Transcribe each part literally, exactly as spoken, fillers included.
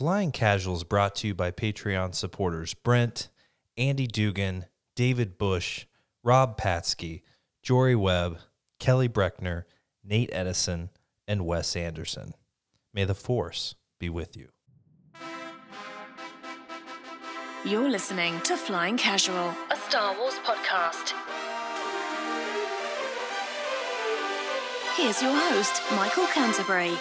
Flying Casual is brought to you by Patreon supporters Brent, Andy Dugan, David Bush, Rob Patsky, Jory Webb, Kelly Breckner, Nate Edison, and Wes Anderson. May the Force be with you. You're listening to Flying Casual, a Star Wars podcast. Here's your host, Michael Canterbury.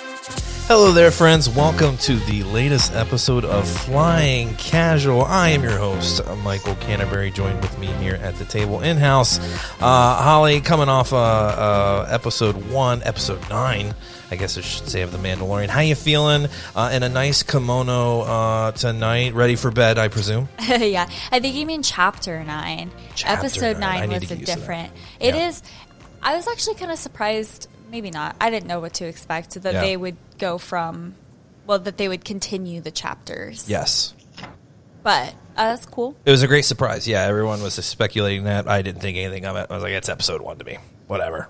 Hello there, friends. Welcome to the latest episode of Flying Casual. I am your host, Michael Canterbury, joined with me here at the table in-house. Uh, Holly, coming off uh, uh, episode one, episode nine, I guess I should say, of The Mandalorian. How you feeling uh, in a nice kimono uh, tonight? Ready for bed, I presume? Yeah. I think you mean chapter nine. Chapter episode nine, nine was a different. It yeah. is. I was actually kind of surprised. Maybe not. I didn't know what to expect, so that yeah. they would go from, well, that they would continue the chapters. Yes. But uh, that's cool. It was a great surprise. Yeah, everyone was speculating that. I didn't think anything of it. I was like, it's episode one to me. Whatever.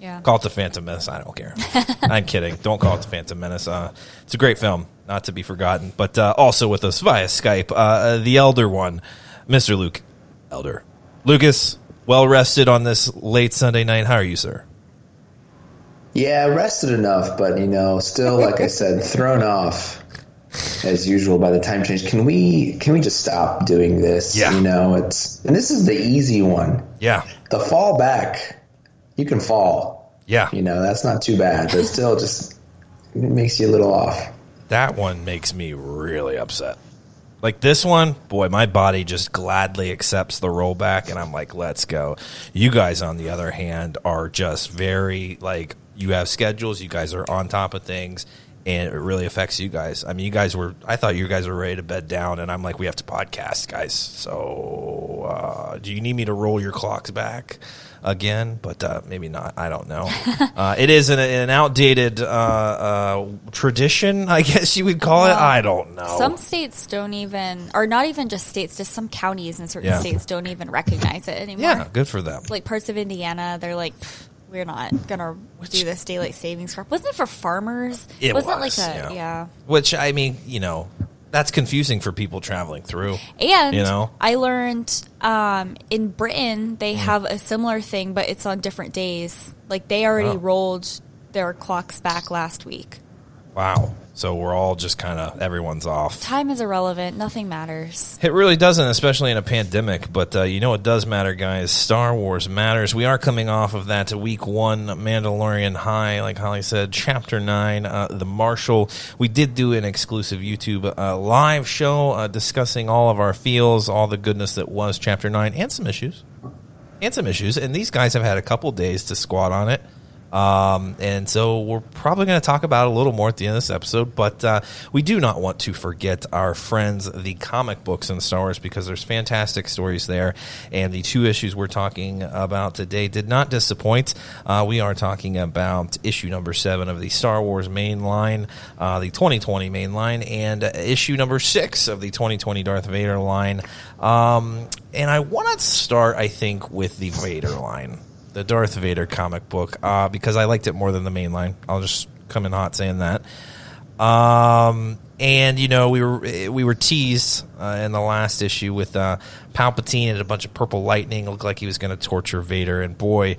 Yeah. Call it The Phantom Menace. I don't care. I'm kidding. Don't call it The Phantom Menace. Uh, it's a great film, not to be forgotten. But uh, also with us via Skype, uh, the elder one, Mister Luke Elder. Lucas, well rested on this late Sunday night. How are you, sir? Yeah, rested enough, but, you know, still, like I said, thrown off, as usual, by the time change. Can we can we just stop doing this? Yeah. You know, it's, and this is the easy one. Yeah. The fall back, you can fall. Yeah. You know, that's not too bad, but still just it makes you a little off. That one makes me really upset. Like this one, boy, my body just gladly accepts the rollback, and I'm like, let's go. You guys, on the other hand, are just very, like, you have schedules. You guys are on top of things, and it really affects you guys. I mean, you guys were – I thought you guys were ready to bed down, and I'm like, we have to podcast, guys. So uh, do you need me to roll your clocks back again? But uh, maybe not. I don't know. uh, it is an, an outdated uh, uh, tradition, I guess you would call well, it. I don't know. Some states don't even – or not even just states, just some counties in certain yeah. states don't even recognize it anymore. Yeah, good for them. Like parts of Indiana, they're like – we're not going to do this daylight savings. Wasn't it for farmers? It Wasn't was. Like a, yeah. yeah. Which, I mean, you know, that's confusing for people traveling through. And you know? I learned um, in Britain, they mm. have a similar thing, but it's on different days. Like, they already oh. rolled their clocks back last week. Wow. So we're all just kind of, everyone's off. Time is irrelevant. Nothing matters. It really doesn't, especially in a pandemic. But uh, you know what does matter, guys? Star Wars matters. We are coming off of that week one Mandalorian high, like Holly said, Chapter nine, uh, The Marshal. We did do an exclusive YouTube uh, live show uh, discussing all of our feels, all the goodness that was Chapter nine, and some issues. And some issues. And these guys have had a couple days to squat on it. Um, and so we're probably going to talk about it a little more at the end of this episode, but uh, we do not want to forget our friends, the comic books in Star Wars, because there's fantastic stories there, and the two issues we're talking about today did not disappoint. Uh, we are talking about issue number seven of the Star Wars mainline, uh, the twenty twenty mainline, and issue number six of the twenty twenty Darth Vader line. Um, and I want to start, I think, with the Vader line. The Darth Vader comic book, uh, because I liked it more than the mainline. I'll just come in hot saying that. Um, and, you know, we were we were teased uh, in the last issue with uh, Palpatine and a bunch of purple lightning. It looked like he was going to torture Vader. And, boy,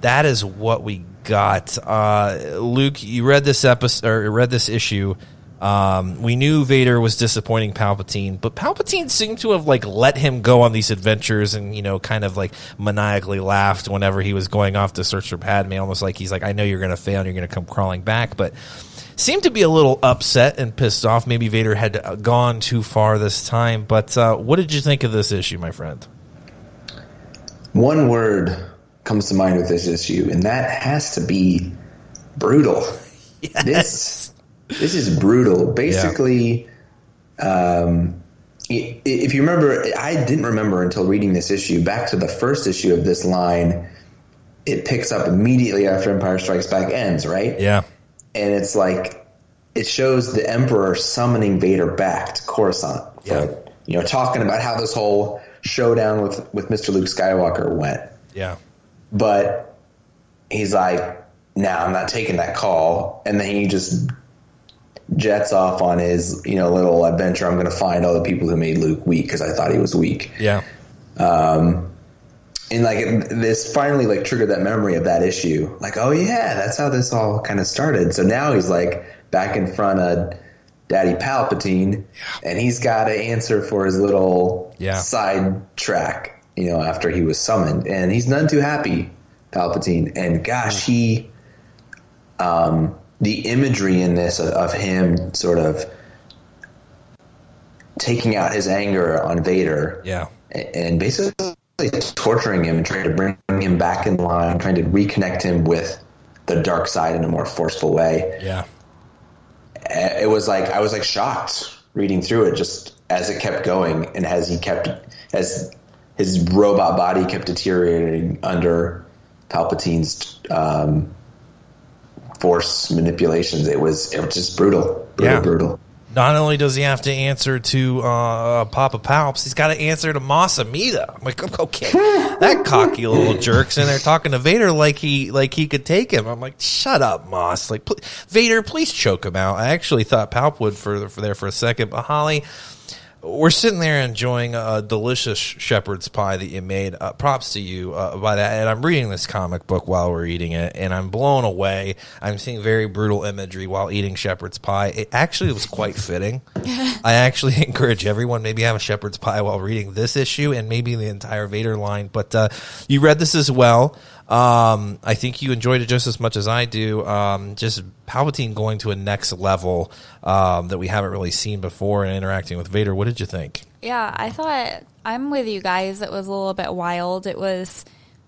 that is what we got. Uh, Luke, you read this episode, or read this issue. Um, we knew Vader was disappointing Palpatine, but Palpatine seemed to have like let him go on these adventures and, you know, kind of like maniacally laughed whenever he was going off to search for Padme, almost like he's like, I know you're going to fail and you're going to come crawling back, but seemed to be a little upset and pissed off. Maybe Vader had gone too far this time, but uh, what did you think of this issue, my friend? One word comes to mind with this issue, and that has to be brutal. Yes. This- This is brutal. Basically, yeah. um, if you remember, I didn't remember until reading this issue, back to the first issue of this line, it picks up immediately after Empire Strikes Back ends, right? Yeah. And it's like, it shows the Emperor summoning Vader back to Coruscant. For, yeah. You know, talking about how this whole showdown with, with Mister Luke Skywalker went. Yeah. But he's like, nah, I'm not taking that call. And then he just jets off on his, you know, little adventure. I'm going to find all the people who made Luke weak because I thought he was weak. Yeah. Um, and like this finally like triggered that memory of that issue. Like, oh yeah, that's how this all kind of started. So now he's like back in front of Daddy Palpatine, yeah. and he's got to answer for his little yeah. side track, you know, after he was summoned, and he's none too happy, Palpatine. And gosh, he, um, the imagery in this of, of him sort of taking out his anger on Vader, yeah, and, and basically torturing him and trying to bring him back in line, trying to reconnect him with the dark side in a more forceful way. Yeah. It was like, I was like shocked reading through it just as it kept going. And as he kept, as his robot body kept deteriorating under Palpatine's, um, force manipulations, it was, it was just brutal, brutal, yeah. brutal. Not only does he have to answer to uh, Papa Palps, he's got to answer to Moff Amida. I'm like, okay, that cocky little jerk's in there talking to Vader like he like he could take him. I'm like, shut up, Moss. Like, pl- Vader, please choke him out. I actually thought Palp would for, for there for a second, but Holly, we're sitting there enjoying a delicious shepherd's pie that you made. Uh, props to you uh, by that. And I'm reading this comic book while we're eating it, and I'm blown away. I'm seeing very brutal imagery while eating shepherd's pie. It actually was quite fitting. I actually encourage everyone maybe have a shepherd's pie while reading this issue and maybe the entire Vader line. But uh, you read this as well. Um, I think you enjoyed it just as much as I do. Um, just Palpatine going to a next level um, that we haven't really seen before and interacting with Vader. What did you think? Yeah, I thought I'm with you guys. It was a little bit wild. It was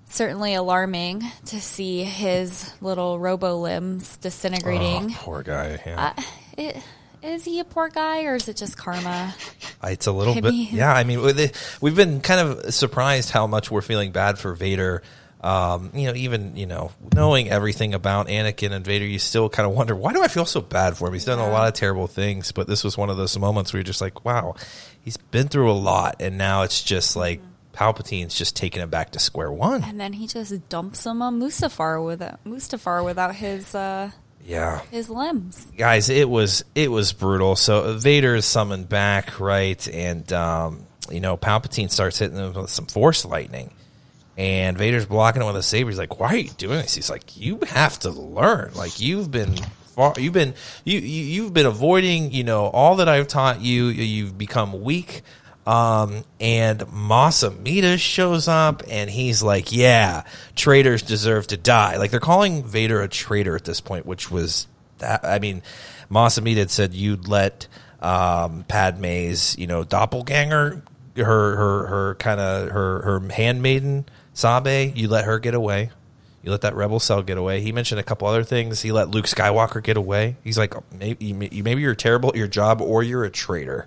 certainly alarming to see his little robo limbs disintegrating. Oh, poor guy. Yeah. Uh, it, is he a poor guy or is it just karma? It's a little I bit. Mean, yeah, I mean, we've been kind of surprised how much we're feeling bad for Vader. Um, you know, even, you know, knowing everything about Anakin and Vader, you still kind of wonder, why do I feel so bad for him? He's done yeah. a lot of terrible things, but this was one of those moments where you're just like, wow, he's been through a lot. And now it's just like Palpatine's just taking him back to square one. And then he just dumps him on Mustafar without, Mustafar without his... Uh... Yeah, his limbs, guys. It was it was brutal. So Vader is summoned back, right? And um, you know, Palpatine starts hitting him with some force lightning, and Vader's blocking him with a saber. He's like, "Why are you doing this?" He's like, "You have to learn. Like you've been far, you've been you, you you've been avoiding. You know, all that I've taught you. You've become weak." Um, and Moff Amida shows up and he's like, yeah, traitors deserve to die. Like they're calling Vader a traitor at this point, which was that, I mean, Moff Amida had said you'd let, um, Padme's, you know, doppelganger, her, her, her kind of her, her handmaiden Sabe, you let her get away. You let that rebel cell get away. He mentioned a couple other things. He let Luke Skywalker get away. He's like, maybe, maybe you're terrible at your job or you're a traitor.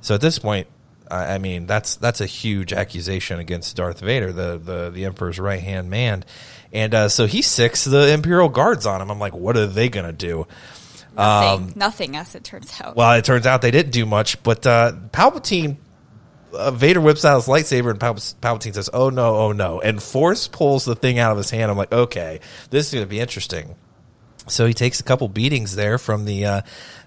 So at this point, I mean, that's that's a huge accusation against Darth Vader, the the, the Emperor's right-hand man. And uh, so he sicks the Imperial Guards on him. I'm like, what are they going to do? Nothing, um, nothing, as it turns out. Well, it turns out they didn't do much. But uh, Palpatine, uh, Vader whips out his lightsaber, and Pal- Palpatine says, oh, no, oh, no. And Force pulls the thing out of his hand. I'm like, okay, this is going to be interesting. So he takes a couple beatings there from the uh,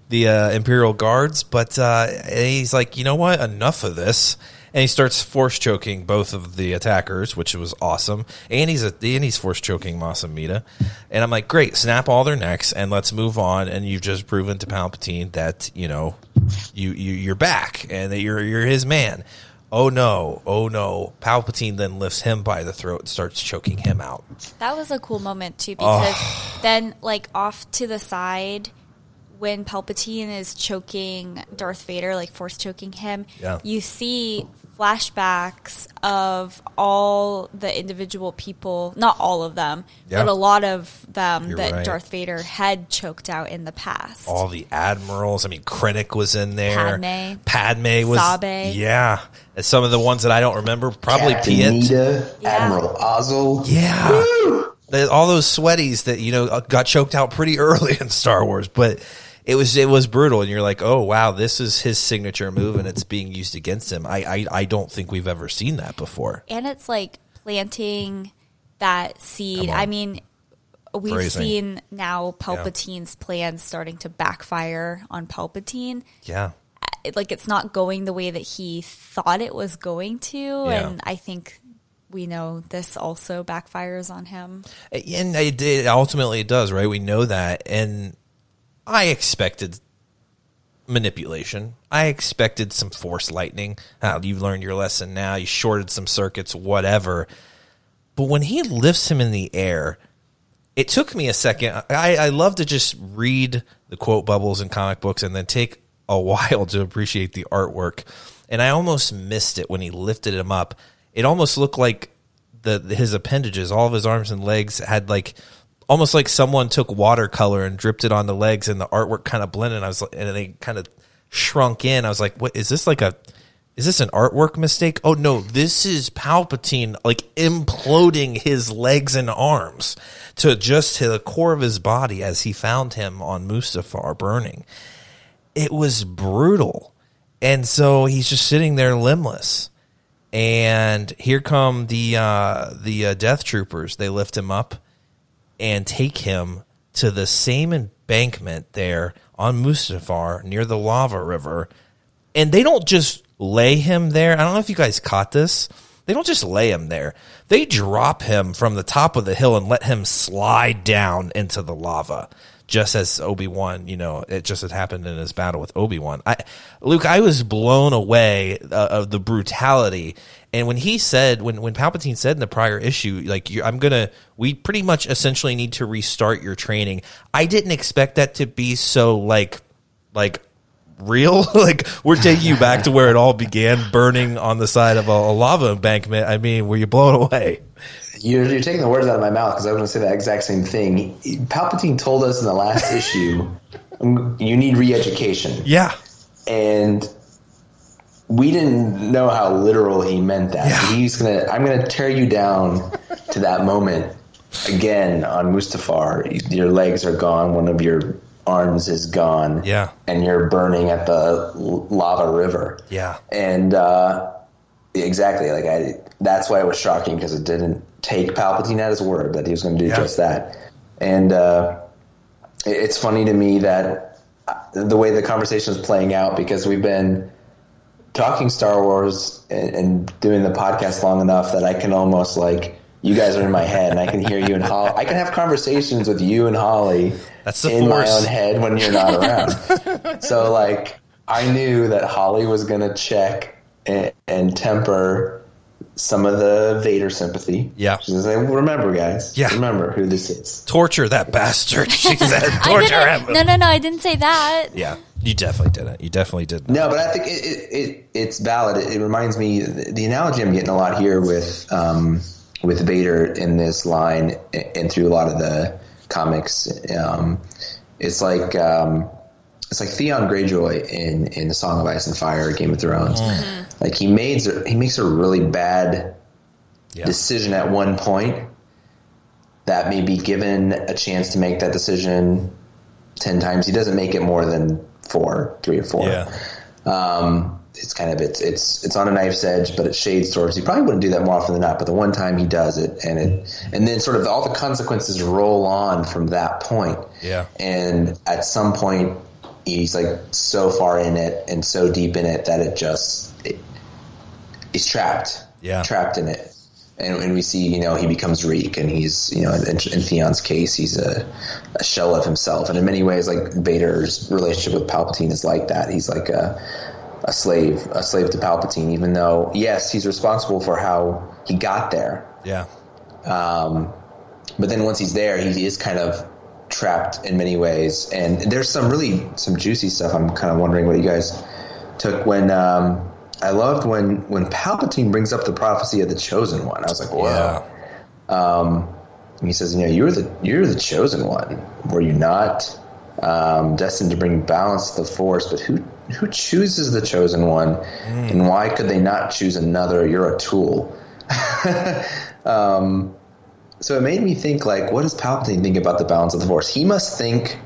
the uh, Imperial Guards, but uh, he's like, you know what, enough of this. And he starts force choking both of the attackers, which was awesome. And he's a, and he's force choking Moff Amida. And I'm like, great, snap all their necks and let's move on. And you've just proven to Palpatine that, you know, you, you you're back and that you're you're his man. Oh no, oh no. Palpatine then lifts him by the throat and starts choking him out. That was a cool moment too, because oh. then like off to the side when Palpatine is choking Darth Vader, like force choking him, yeah. you see flashbacks of all the individual people, not all of them, yeah. but a lot of them You're that right. Darth Vader had choked out in the past. All the admirals. I mean, Krennic was in there. Padme. Padme was. Sabe. Yeah. And some of the ones that I don't remember, probably Piet. Yeah. Admiral Ozzel. Yeah. Woo! All those sweaties that, you know, got choked out pretty early in Star Wars, but... It was it was brutal, and you're like, oh, wow, this is his signature move, and it's being used against him. I, I, I don't think we've ever seen that before. And it's like planting that seed. I mean, we've Phrasing. seen now Palpatine's yeah. plans starting to backfire on Palpatine. Yeah. It, like, it's not going the way that he thought it was going to. Yeah. And I think we know this also backfires on him. And it did. Ultimately, it does, right? We know that. And I expected manipulation. I expected some force lightning. Oh, you've learned your lesson now. You shorted some circuits, whatever. But when he lifts him in the air, it took me a second. I, I love to just read the quote bubbles in comic books and then take a while to appreciate the artwork. And I almost missed it when he lifted him up. It almost looked like the his appendages, all of his arms and legs had like almost like someone took watercolor and dripped it on the legs, and the artwork kind of blended. I was like, and they kind of shrunk in. I was like, what is this, like a, is this an artwork mistake? Oh no, this is Palpatine like imploding his legs and arms to just to the core of his body as he found him on Mustafar burning. It was brutal. And so he's just sitting there limbless. And here come the uh, the uh, death troopers. They lift him up and take him to the same embankment there on Mustafar near the lava river. And they don't just lay him there. I don't know if you guys caught this. They don't just lay him there. They drop him from the top of the hill and let him slide down into the lava, just as Obi-Wan, you know, it just had happened in his battle with Obi-Wan. I, Luke, I was blown away uh, of the brutality. And when he said, when, when Palpatine said in the prior issue, like, you're, I'm going to, we pretty much essentially need to restart your training. I didn't expect that to be so, like, like real. Like, we're taking you back to where it all began, burning on the side of a, a lava embankment. I mean, were you blown away? You're, you're taking the words out of my mouth because I was going to say the exact same thing. Palpatine told us in the last issue, you need re-education. Yeah. And we didn't know how literal he meant that. Yeah. He's going to, I'm going to tear you down to that moment again on Mustafar. Your legs are gone. One of your arms is gone. Yeah. And you're burning at the lava river. Yeah. And, uh, exactly. Like I, that's why it was shocking, because it didn't take Palpatine at his word that he was going to do yeah. just that. And uh, it's funny to me that the way the conversation is playing out, because we've been talking Star Wars and, and doing the podcast long enough that I can almost like, you guys are in my head, and I can hear you and Holly. I can have conversations with you and Holly that's the in force. My own head when you're not around. So like, I knew that Holly was going to check And, and temper some of the Vader sympathy. Yeah. She's like, remember, guys. Yeah. Remember who this is. Torture that bastard. She said, torture him. No, no, no. I didn't say that. Yeah. You definitely didn't. You definitely didn't. No, but I think it, it, it it's valid. It, it reminds me, the, the analogy I'm getting a lot here with um, with Vader in this line and, and through a lot of the comics, um, it's like um, it's like Theon Greyjoy in, in The Song of Ice and Fire, Game of Thrones. Mm-hmm. Like he made, he makes a really bad yeah. decision at one point that may be given a chance to make that decision ten times. He doesn't make it more than four, three or four. Yeah. Um, it's kind of it's it's it's on a knife's edge, but it shades towards. He probably wouldn't do that more often than not, but the one time he does it, and it and then sort of all the consequences roll on from that point. Yeah. And at some point, he's like so far in it and so deep in it that it just it, he's trapped, yeah, trapped in it. And, and we see, you know, he becomes Reek, and he's, you know, in, in Theon's case, he's a, a shell of himself. And in many ways, like Vader's relationship with Palpatine is like that. He's like a a slave, a slave to Palpatine, even though yes, he's responsible for how he got there. Yeah. Um, but then once he's there, he is kind of trapped in many ways, and there's some really some juicy stuff. I'm kind of wondering what you guys took when um I loved when when Palpatine brings up the prophecy of the chosen one. I was like, whoa. Yeah. Um and he says, you know, you're the you're the chosen one, were you not? Um destined to bring balance to the force, but who who chooses the chosen one? Mm. And why could they not choose another? You're a tool. um So it made me think, like, what does Palpatine think about the balance of the Force? He must think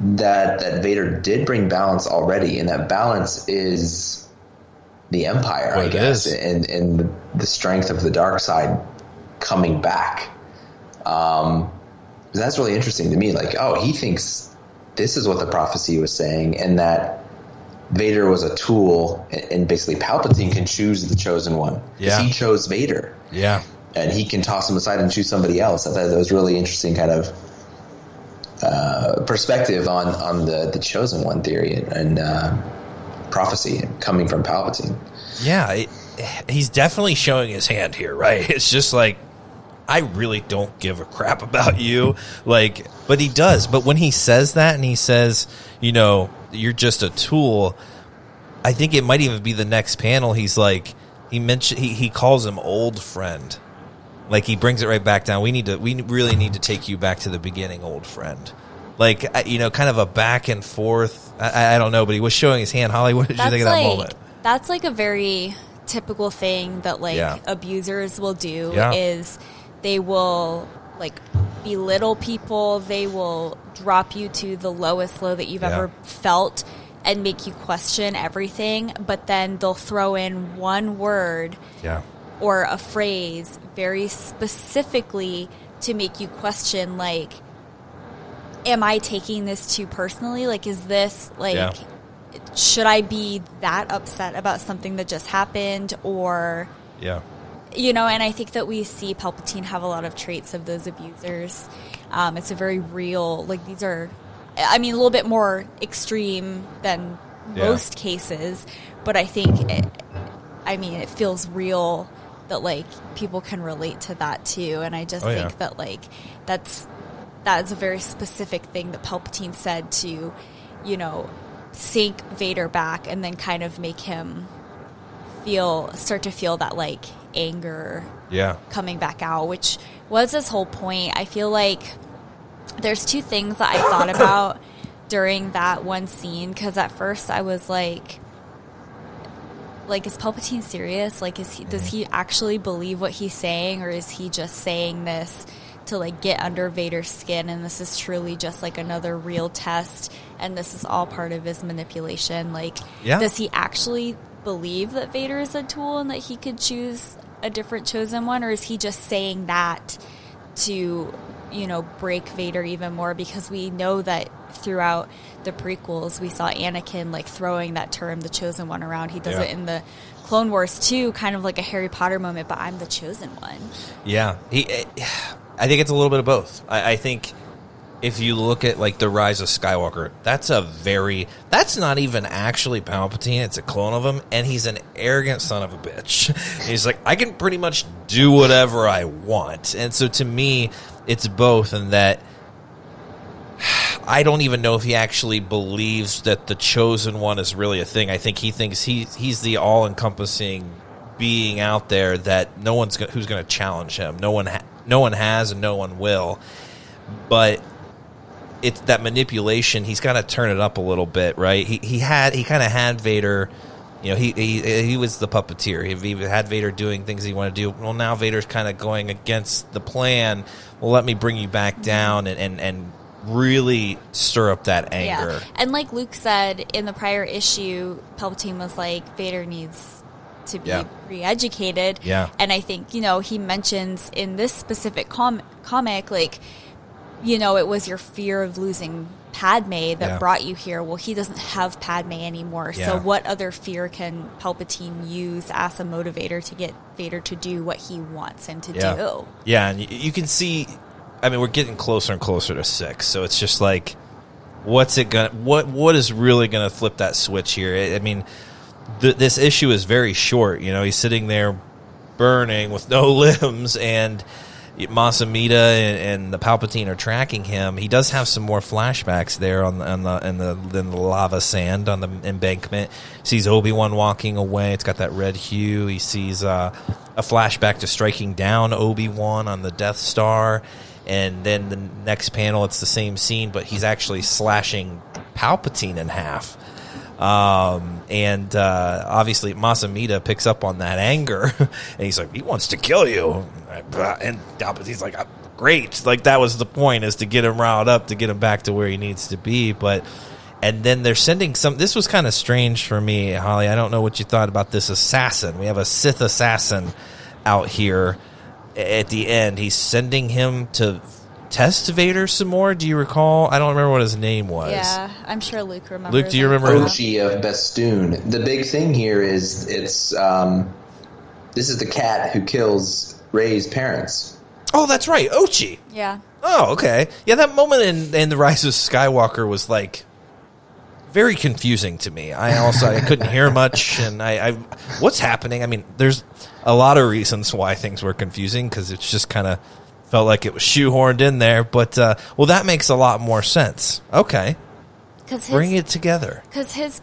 that that Vader did bring balance already, and that balance is the Empire, well, I guess, and, and the strength of the dark side coming back. Um, that's really interesting to me. Like, oh, he thinks this is what the prophecy was saying, and that Vader was a tool, and, and basically Palpatine can choose the chosen one. Yeah. He chose Vader. Yeah. And he can toss him aside and choose somebody else. I thought that was really interesting kind of uh, perspective on, on the, the chosen one theory and, and uh, prophecy coming from Palpatine. Yeah, it, he's definitely showing his hand here, right? It's just like, I really don't give a crap about you. Like, but he does. But when he says that and he says, you know, you're just a tool, I think it might even be the next panel. He's like, he mentioned, he, he calls him old friend. Like, he brings it right back down. We need to, we really need to take you back to the beginning, old friend. Like, you know, kind of a back and forth. I, I don't know, but he was showing his hand. Holly, what did that's you think of that like, moment? That's like a very typical thing that like yeah. abusers will do yeah. is they will like belittle people. They will drop you to the lowest low that you've yeah. ever felt and make you question everything. But then they'll throw in one word yeah. or a phrase very specifically to make you question, like, am I taking this too personally? Like, is this, like, yeah. should I be that upset about something that just happened? Or, yeah, you know, and I think that we see Palpatine have a lot of traits of those abusers. Um, it's a very real, like, these are, I mean, a little bit more extreme than yeah. most cases, but I think, it, I mean, it feels real that, like, people can relate to that, too. And I just oh, think yeah. that, like, that's... that is a very specific thing that Palpatine said to, you know, sink Vader back and then kind of make him feel, start to feel that, like, anger yeah. coming back out, which was his whole point. I feel like there's two things that I thought about during that one scene, because at first I was like, like, is Palpatine serious? Like, is he, does he actually believe what he's saying, or is he just saying this to, like, get under Vader's skin, and this is truly just, like, another real test, and this is all part of his manipulation? Like, yeah. does he actually believe that Vader is a tool and that he could choose a different chosen one, or is he just saying that to, you know, break Vader even more? Because we know that throughout the prequels, we saw Anakin, like, throwing that term, the chosen one, around. He does yeah. it in the Clone Wars too, kind of like a Harry Potter moment, but I'm the chosen one. Yeah. He... It, I think it's a little bit of both. I, I think if you look at, like, The Rise of Skywalker, that's a very... that's not even actually Palpatine. It's a clone of him, and he's an arrogant son of a bitch. And he's like, I can pretty much do whatever I want. And so to me, it's both, in that I don't even know if he actually believes that the chosen one is really a thing. I think he thinks he, he's the all-encompassing being out there that no one's go- who's going to challenge him. No one... Ha- No one has and no one will. But it's that manipulation. He's got to turn it up a little bit, right? He he had he kind of had Vader, you know, he, he he was the puppeteer. He had Vader doing things he wanted to do. Well, now Vader's kind of going against the plan. Well, let me bring you back down and, and, and really stir up that anger. Yeah. And like Luke said in the prior issue, Palpatine was like, Vader needs... to be yeah. re-educated. Yeah. And I think, you know, he mentions in this specific com- comic, like, you know, it was your fear of losing Padme that yeah. brought you here. Well, he doesn't have Padme anymore. Yeah. So what other fear can Palpatine use as a motivator to get Vader to do what he wants him to yeah. do? Yeah, and you can see, I mean, we're getting closer and closer to six. So it's just like, what's it going to, what, what is really going to flip that switch here? I mean, The, this issue is very short. You know, he's sitting there burning with no limbs, and Moff Amida and, and the Palpatine are tracking him. He does have some more flashbacks there on the, on the, in, the in the lava sand on the embankment. Sees Obi-Wan walking away. It's got that red hue. He sees uh, a flashback to striking down Obi-Wan on the Death Star. And then the next panel, it's the same scene, but he's actually slashing Palpatine in half. Um, and, uh, obviously Moff Amida picks up on that anger, and he's like, he wants to kill you. And he's like, great. Like, that was the point, is to get him riled up, to get him back to where he needs to be. But, and then they're sending some, this was kind of strange for me, Holly. I don't know what you thought about this assassin. We have a Sith assassin out here. at the end, he's sending him to test Vader some more. Do you recall? I don't remember what his name was. Yeah, I'm sure Luke remembers. Luke, do you remember? Ochi of Bestoon. The big thing here is it's um, this is the cat who kills Rey's parents. Oh, that's right, Ochi. Yeah. Oh, okay. Yeah, that moment in, in The Rise of Skywalker was like very confusing to me. I also I couldn't hear much, and I, I what's happening? I mean, there's a lot of reasons why things were confusing because it's just kind of felt like it was shoehorned in there. But uh, well, that makes a lot more sense. Okay, his, bring it together. Because his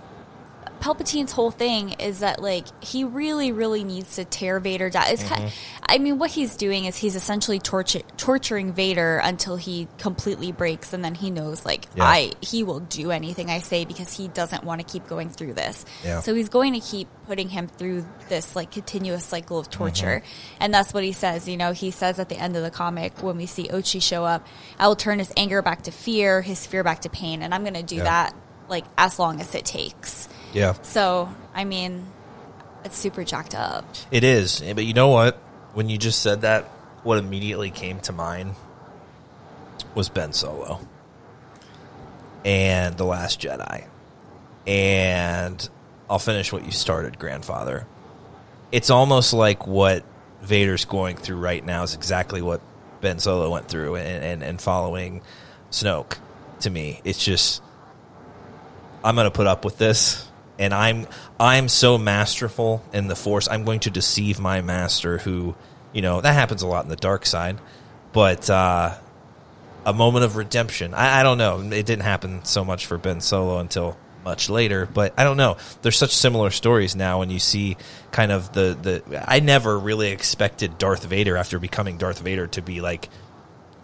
Palpatine's whole thing is that like he really, really needs to tear Vader down. It's mm-hmm. kind of, I mean, what he's doing is he's essentially torture, torturing Vader until he completely breaks, and then he knows like yeah. I he will do anything I say because he doesn't want to keep going through this. Yeah. So he's going to keep putting him through this like continuous cycle of torture, mm-hmm. and that's what he says. You know, he says at the end of the comic when we see Ochi show up, I will turn his anger back to fear, his fear back to pain, and I'm going to do yeah. that like as long as it takes. Yeah. So, I mean, it's super jacked up. It is. But you know what? When you just said that, what immediately came to mind was Ben Solo and The Last Jedi. And I'll finish what you started, Grandfather. It's almost like what Vader's going through right now is exactly what Ben Solo went through and, and, and following Snoke to me. It's just, I'm going to put up with this. And I'm I'm so masterful in the Force. I'm going to deceive my master who, you know, that happens a lot in the dark side. But uh, a moment of redemption. I, I don't know. It didn't happen so much for Ben Solo until much later. But I don't know. There's such similar stories now when you see kind of the, the... I never really expected Darth Vader after becoming Darth Vader to be like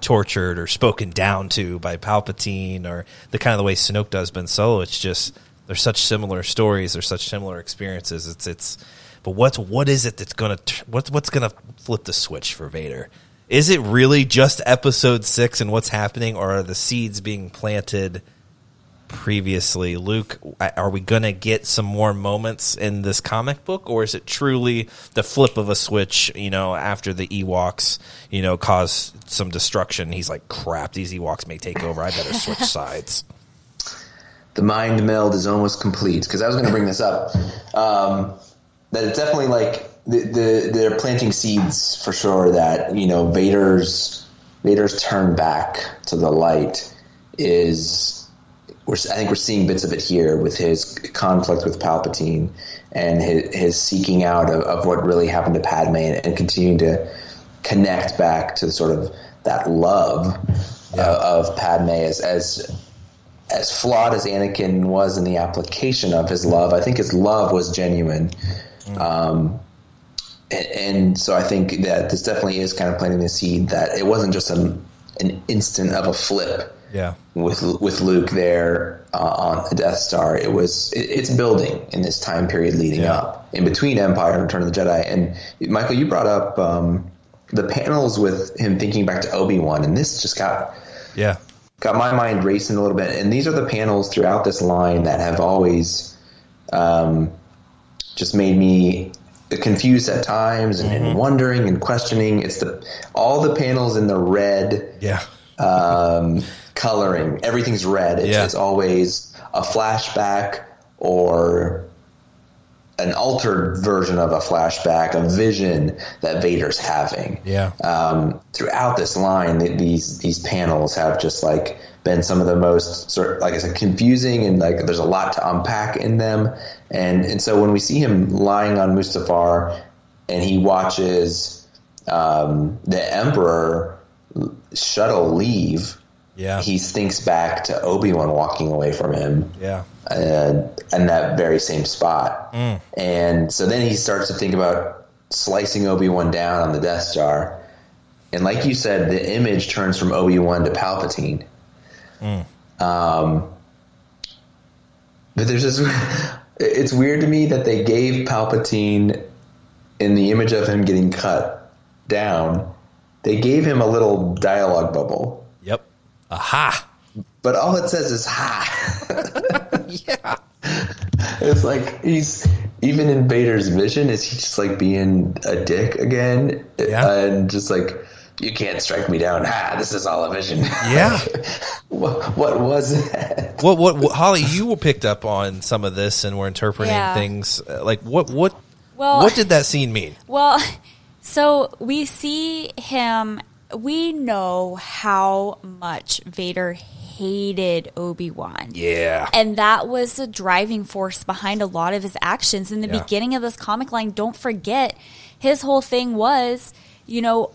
tortured or spoken down to by Palpatine or the kind of the way Snoke does Ben Solo. It's just... There's such similar stories. There's such similar experiences. It's it's, but what's what is it that's gonna what's what's gonna flip the switch for Vader? Is it really just Episode Six and what's happening, or are the seeds being planted previously? Luke, are we gonna get some more moments in this comic book, or is it truly the flip of a switch? You know, after the Ewoks, you know, cause some destruction, he's like, "Crap, these Ewoks may take over. I better switch sides." The mind meld is almost complete because I was going to bring this up. Um, that it's definitely like the, the, they're planting seeds for sure. That you know, Vader's Vader's turn back to the light is. We're, I think we're seeing bits of it here with his conflict with Palpatine and his, his seeking out of, of what really happened to Padme and, and continuing to connect back to sort of that love yeah. uh, of Padme as as. As flawed as Anakin was in the application of his love, I think his love was genuine. Um, and, and so I think that this definitely is kind of planting the seed that it wasn't just a, an instant of a flip yeah. with with Luke there uh, on the Death Star. It was it, it's building in this time period leading yeah. up in between Empire and Return of the Jedi. And Michael, you brought up um, the panels with him thinking back to Obi-Wan, and this just got yeah. got my mind racing a little bit. And these are the panels throughout this line that have always um, just made me confused at times and, mm-hmm. and wondering and questioning. It's the all the panels in the red yeah. um, coloring. Everything's red. It's, yeah. it's always a flashback or an altered version of a flashback, a vision that Vader's having. Yeah. Um, throughout this line, th- these these panels have just like been some of the most sort of, like I said, confusing and like there's a lot to unpack in them. And and so when we see him lying on Mustafar and he watches um, the Emperor shuttle leave, yeah, he thinks back to Obi-Wan walking away from him. Yeah. Uh, in that very same spot. Mm. And so then he starts to think about slicing Obi-Wan down on the Death Star. And like you said, the image turns from Obi-Wan to Palpatine. Mm. Um, but there's this, it's weird to me that they gave Palpatine, in the image of him getting cut down, they gave him a little dialogue bubble. Yep. Aha. But all it says is ha. Yeah. It's like he's even in Vader's vision, is he just like being a dick again? Yeah. And just like, you can't strike me down. Ah, this is all a vision. Yeah. what, what was that? What, what, what, Holly, you were picked up on some of this and were interpreting yeah. things. Like, what, what, well, what did that scene mean? Well, so we see him. We know how much Vader hated Obi-Wan. Yeah. And that was the driving force behind a lot of his actions. In the yeah. beginning of this comic line, don't forget, his whole thing was, you know,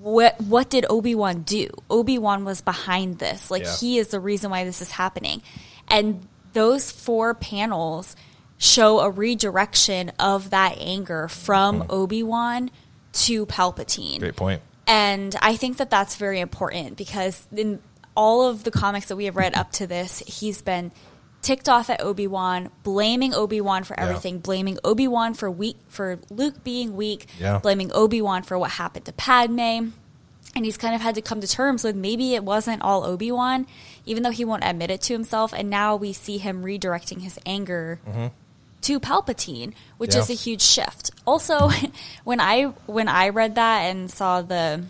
What what did Obi-Wan do? Obi-Wan was behind this. Like, yeah. he is the reason why this is happening. And those four panels show a redirection of that anger from mm-hmm. Obi-Wan to Palpatine. Great point. And I think that that's very important, because in all of the comics that we have read up to this, he's been ticked off at Obi-Wan, blaming Obi-Wan for everything, yeah. blaming Obi-Wan for weak, for Luke being weak, yeah. blaming Obi-Wan for what happened to Padme. And he's kind of had to come to terms with maybe it wasn't all Obi-Wan, even though he won't admit it to himself. And now we see him redirecting his anger mm-hmm. to Palpatine, which yeah. is a huge shift. Also, when I when I read that and saw the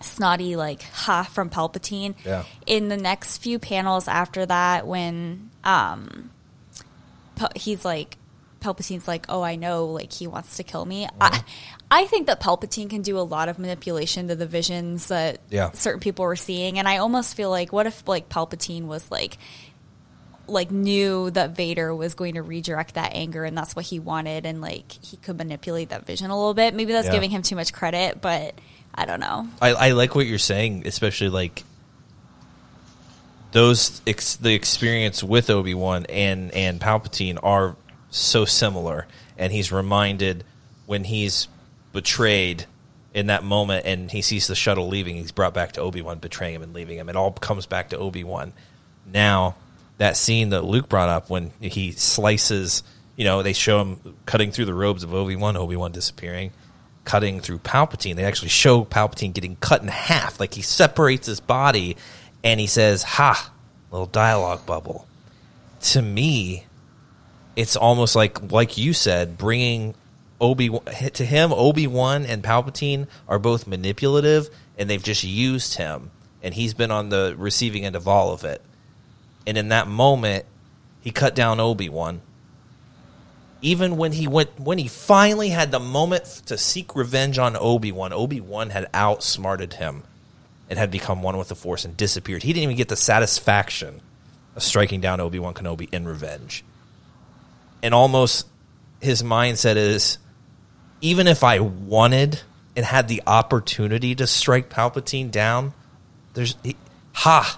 snotty, like, ha from Palpatine, yeah. in the next few panels after that, when Um, he's like, Palpatine's like, oh, I know, like, he wants to kill me. Mm. I, I think that Palpatine can do a lot of manipulation to the visions that yeah. certain people were seeing, and I almost feel like, what if, like, Palpatine was like, like knew that Vader was going to redirect that anger, and that's what he wanted, and like he could manipulate that vision a little bit. Maybe that's yeah. giving him too much credit, but I don't know. I, I like what you're saying, especially like Those ex, the experience with Obi-Wan and, and Palpatine are so similar, and he's reminded when he's betrayed in that moment, and he sees the shuttle leaving. He's brought back to Obi-Wan, betraying him and leaving him. It all comes back to Obi-Wan. Now, that scene that Luke brought up when he slices, you know, they show him cutting through the robes of Obi-Wan, Obi-Wan disappearing, cutting through Palpatine. They actually show Palpatine getting cut in half, like he separates his body. And he says, ha, little dialogue bubble. To me, it's almost like, like you said, bringing Obi-Wan, to him, Obi-Wan and Palpatine are both manipulative, and they've just used him. And he's been on the receiving end of all of it. And in that moment, he cut down Obi-Wan. Even when he went, when he finally had the moment to seek revenge on Obi-Wan, Obi-Wan had outsmarted him and had become one with the Force and disappeared. He didn't even get the satisfaction of striking down Obi-Wan Kenobi in revenge. And almost his mindset is, even if I wanted and had the opportunity to strike Palpatine down, there's he, ha,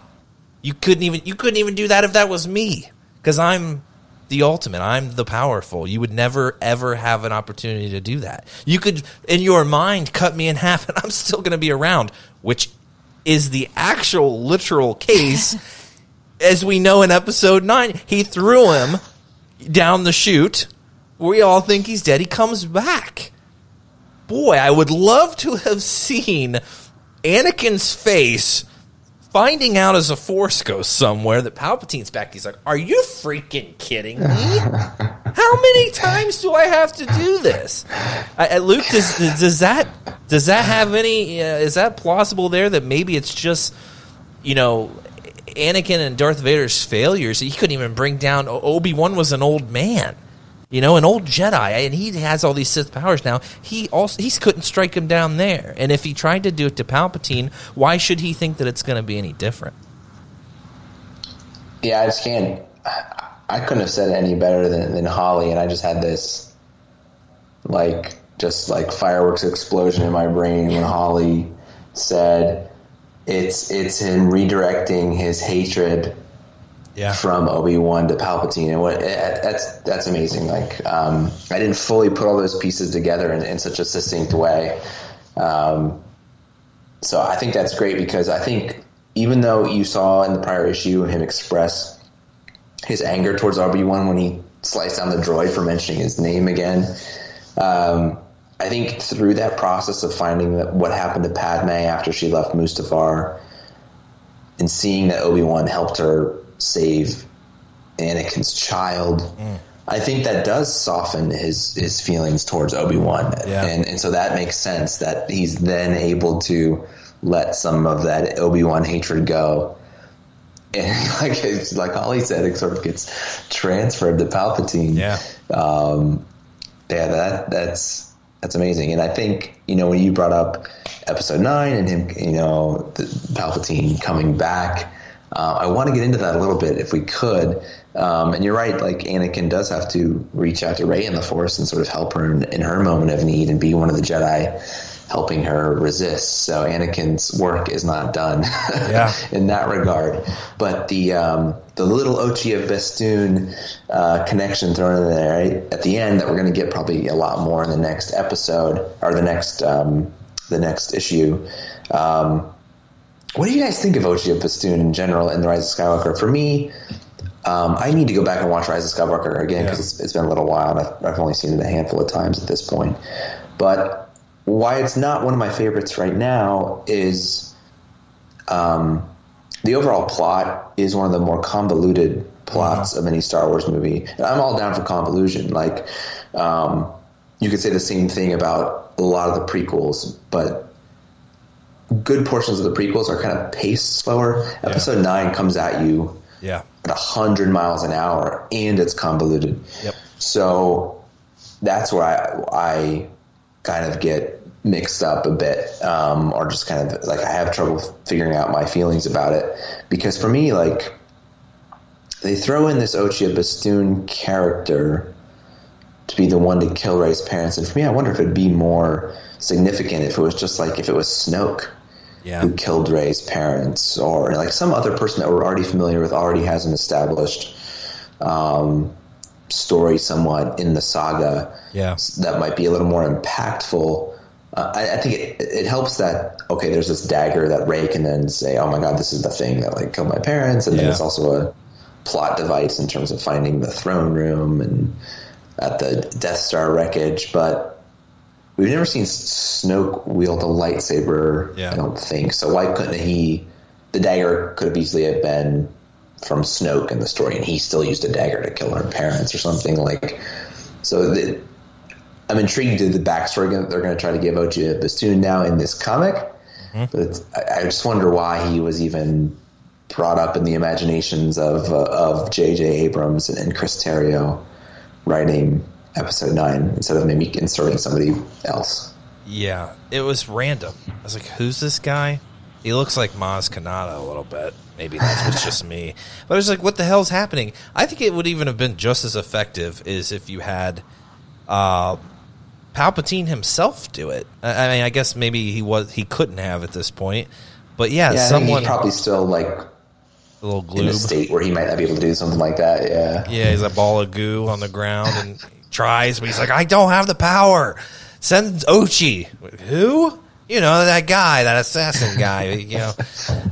you couldn't even you couldn't even do that if that was me, because I'm the ultimate. I'm the powerful. You would never, ever have an opportunity to do that. You could, in your mind, cut me in half, and I'm still going to be around, which is the actual literal case. As we know in episode nine, he threw him down the chute. We all think he's dead. He comes back. Boy, I would love to have seen Anakin's face finding out as a Force ghost somewhere that Palpatine's back. He's like, are you freaking kidding me? How many times do I have to do this? I, Luke, does, does that does that have any, uh, is that plausible there, that maybe it's just, you know, Anakin and Darth Vader's failures? He couldn't even bring down, Obi-Wan was an old man, you know, an old Jedi, and he has all these Sith powers now. He also he couldn't strike him down there. And if he tried to do it to Palpatine, why should he think that it's going to be any different? Yeah, I just can't. I, I couldn't have said it any better than, than Holly, and I just had this, like, just like fireworks explosion in my brain when Holly said it's it's him redirecting his hatred Yeah. from Obi-Wan to Palpatine, and what, that's that's amazing. Like, um, I didn't fully put all those pieces together in, in such a succinct way. Um, so I think that's great, because I think even though you saw in the prior issue him express his anger towards Obi-Wan when he sliced down the droid for mentioning his name again, um, I think through that process of finding that what happened to Padme after she left Mustafar and seeing that Obi-Wan helped her save Anakin's child, mm. I think that does soften his, his feelings towards Obi-Wan. Yeah. And, and so that makes sense that he's then able to let some of that Obi-Wan hatred go. And like, it's, like Holly said, it sort of gets transferred to Palpatine. Yeah. Um, yeah, that that's that's amazing. And I think, you know, when you brought up episode nine and him, you know, the, Palpatine coming back, uh, I want to get into that a little bit if we could. Um, and you're right, like Anakin does have to reach out to Rey in the Force and sort of help her in, in her moment of need and be one of the Jedi helping her resist. So Anakin's work is not done yeah. in that regard. But the um, the little Ochi of Bestoon uh, connection thrown in there right, at the end that we're going to get probably a lot more in the next episode or the next um, the next issue. Um, what do you guys think of Ochi of Bestoon in general in The Rise of Skywalker? For me, um, I need to go back and watch Rise of Skywalker again because yeah. it's, it's been a little while and I've, I've only seen it a handful of times at this point. But why it's not one of my favorites right now is um, the overall plot is one of the more convoluted plots wow. of any Star Wars movie. And I'm all down for convolution. Like um, you could say the same thing about a lot of the prequels, but good portions of the prequels are kind of paced slower. Yeah. Episode nine comes at you yeah. at one hundred miles an hour, and it's convoluted. Yep. So that's where I... I kind of get mixed up a bit um, or just kind of like I have trouble figuring out my feelings about it because for me, like they throw in this Ochi of Bestoon character to be the one to kill Rey's parents. And for me, I wonder if it'd be more significant if it was just like if it was Snoke yeah. who killed Rey's parents or like some other person that we're already familiar with already has an established um story somewhat in the saga yeah. that might be a little more impactful. Uh, I, I think it, it helps that, okay, there's this dagger that Rey can then say, oh my God, this is the thing that like killed my parents. And yeah. then it's also a plot device in terms of finding the throne room and at the Death Star wreckage. But we've never seen Snoke wield a lightsaber, yeah. I don't think. So why couldn't he, the dagger could have easily have been from Snoke in the story, and he still used a dagger to kill her parents or something like. So the, I'm intrigued to the backstory that they're going to try to give Ochi of Bestoon now in this comic, mm-hmm. but it's, I, I just wonder why he was even brought up in the imaginations of uh, of J J Abrams and, and Chris Terrio writing Episode Nine instead of maybe inserting somebody else. Yeah, it was random. I was like, "Who's this guy? He looks like Maz Kanata a little bit." Maybe that's what's just me. But I was like, what the hell's happening? I think it would even have been just as effective is if you had uh, Palpatine himself do it. I, I mean, I guess maybe he was he couldn't have at this point. But yeah, yeah someone... he's probably still like a little glue in a state where he might not be able to do something like that, yeah. Yeah, he's a ball of goo on the ground and tries, but he's like, I don't have the power. Send Ochi. Who? You know, that guy, that assassin guy, you know,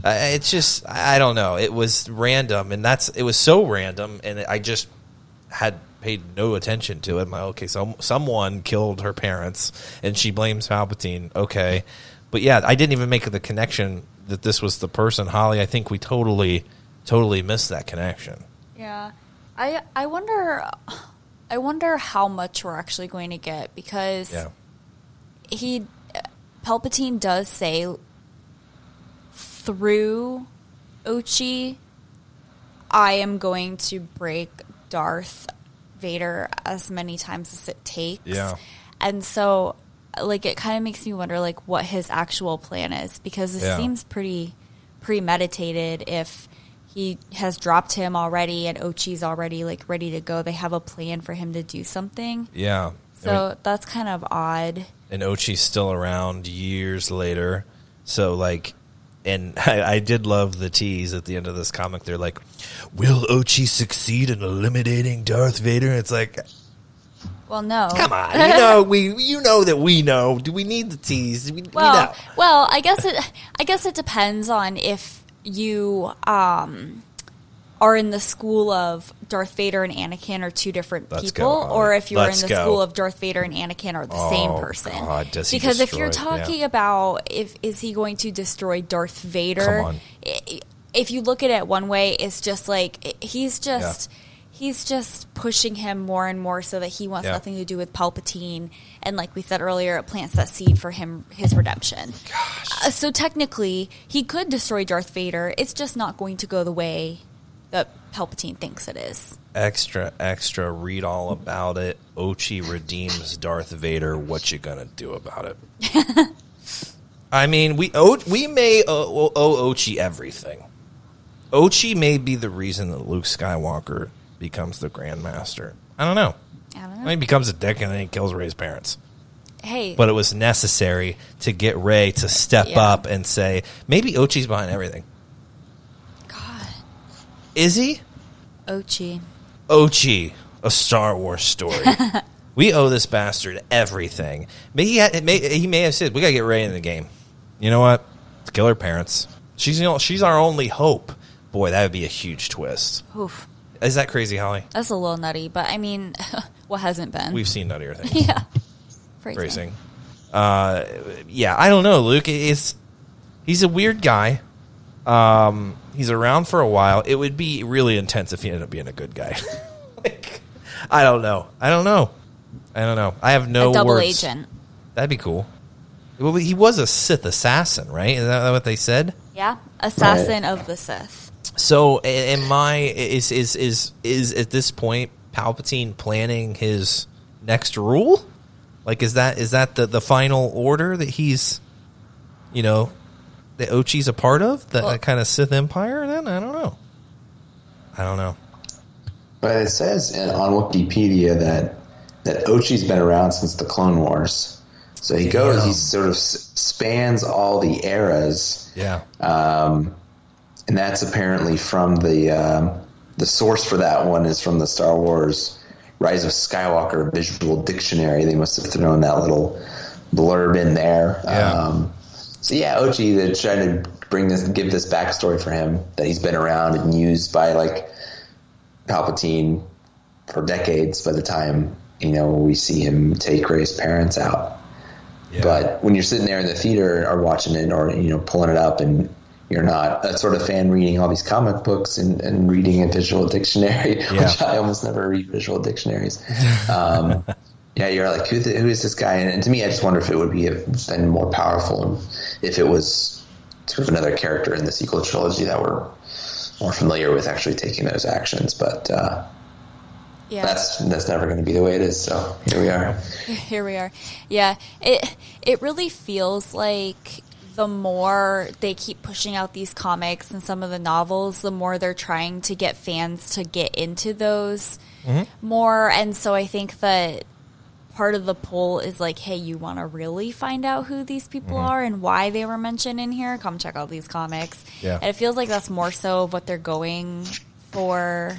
uh, it's just, I don't know. It was random and that's, it was so random and I just had paid no attention to it. I'm like, okay, so someone killed her parents and she blames Palpatine. Okay. But yeah, I didn't even make the connection that this was the person. Holly, I think we totally, totally missed that connection. Yeah. I, I wonder, I wonder how much we're actually going to get because yeah. he Palpatine does say through Ochi, I am going to break Darth Vader as many times as it takes. Yeah. And so, like, it kind of makes me wonder, like, what his actual plan is. Because it yeah. seems pretty premeditated if he has dropped him already and Ochi's already, like, ready to go. They have a plan for him to do something. Yeah. So I mean, that's kind of odd. And Ochi's still around years later. So, like, and I, I did love the tease at the end of this comic. They're like, will Ochi succeed in eliminating Darth Vader? It's like, well, no. Come on. You know, we, you know that we know. Do we need the tease? Do we well, need out? Well, I guess, it, I guess it depends on if you um, are in the school of Darth Vader and Anakin are two different Let's people, go, or if you're Let's in the go. school of Darth Vader and Anakin are the oh, same person. God, does he because destroy, if you're talking yeah. about if is he going to destroy Darth Vader, if you look at it one way, it's just like he's just yeah. he's just pushing him more and more so that he wants yeah. nothing to do with Palpatine. And like we said earlier, it plants that seed for him, his redemption. Gosh. Uh, so technically, he could destroy Darth Vader. It's just not going to go the way that Palpatine thinks it is. Extra, extra, read all about it. Ochi redeems Darth Vader. What you gonna do about it? I mean, we owe, we may owe, owe Ochi everything. Ochi may be the reason that Luke Skywalker becomes the Grand Master. I don't know. I don't know. He becomes a dick and then he kills Rey's parents. Hey. But it was necessary to get Rey to step yeah. up and say, maybe Ochi's behind everything. God. Is he? Ochi. Ochi, a Star Wars story. We owe this bastard everything. But he, had, it may, he may have said, we got to get Rey in the game. You know what? Let's kill her parents. She's, you know, she's our only hope. Boy, that would be a huge twist. Oof. Is that crazy, Holly? That's a little nutty, but I mean, what hasn't been? We've seen nuttier things. Yeah. Phrasing. Uh, yeah, I don't know, Luke. It's, he's a weird guy. Um, he's around for a while. It would be really intense if he ended up being a good guy. Like, I don't know. I don't know. I don't know. I have no words. A double agent. That'd be cool. Well, he was a Sith assassin, right? Is that what they said? Yeah, assassin right. of the Sith. So, am my is is is is at this point Palpatine planning his next rule? Like, is that is that the, the final order that he's, you know, that Ochi's a part of? The, well, that kind of Sith Empire? Then I don't know. I don't know. But it says on Wikipedia that that Ochi's been around since the Clone Wars. So he goes, he sort of spans all the eras. Yeah. Um, and that's apparently from the um, the source for that one is from the Star Wars Rise of Skywalker visual dictionary. They must have thrown that little blurb in there. Yeah. Um, so yeah, Ochi, they're trying to bring this, give this backstory for him that he's been around and used by like Palpatine for decades. By the time you know we see him take Rey's parents out. Yeah. But when you're sitting there in the theater or watching it or, you know, pulling it up and you're not that sort of fan reading all these comic books and, and reading a visual dictionary, yeah. which I almost never read visual dictionaries. Um, yeah, you're like, who, the, who is this guy? And, and to me, I just wonder if it would be been more powerful if it was sort of another character in the sequel trilogy that we're more familiar with actually taking those actions. But uh, yeah. That's that's never going to be the way it is. So here we are. Here we are. Yeah, it it really feels like the more they keep pushing out these comics and some of the novels, the more they're trying to get fans to get into those mm-hmm. more. And so I think that part of the pull is like, hey, you want to really find out who these people mm-hmm. are and why they were mentioned in here? Come check out these comics. Yeah. And it feels like that's more so of what they're going for.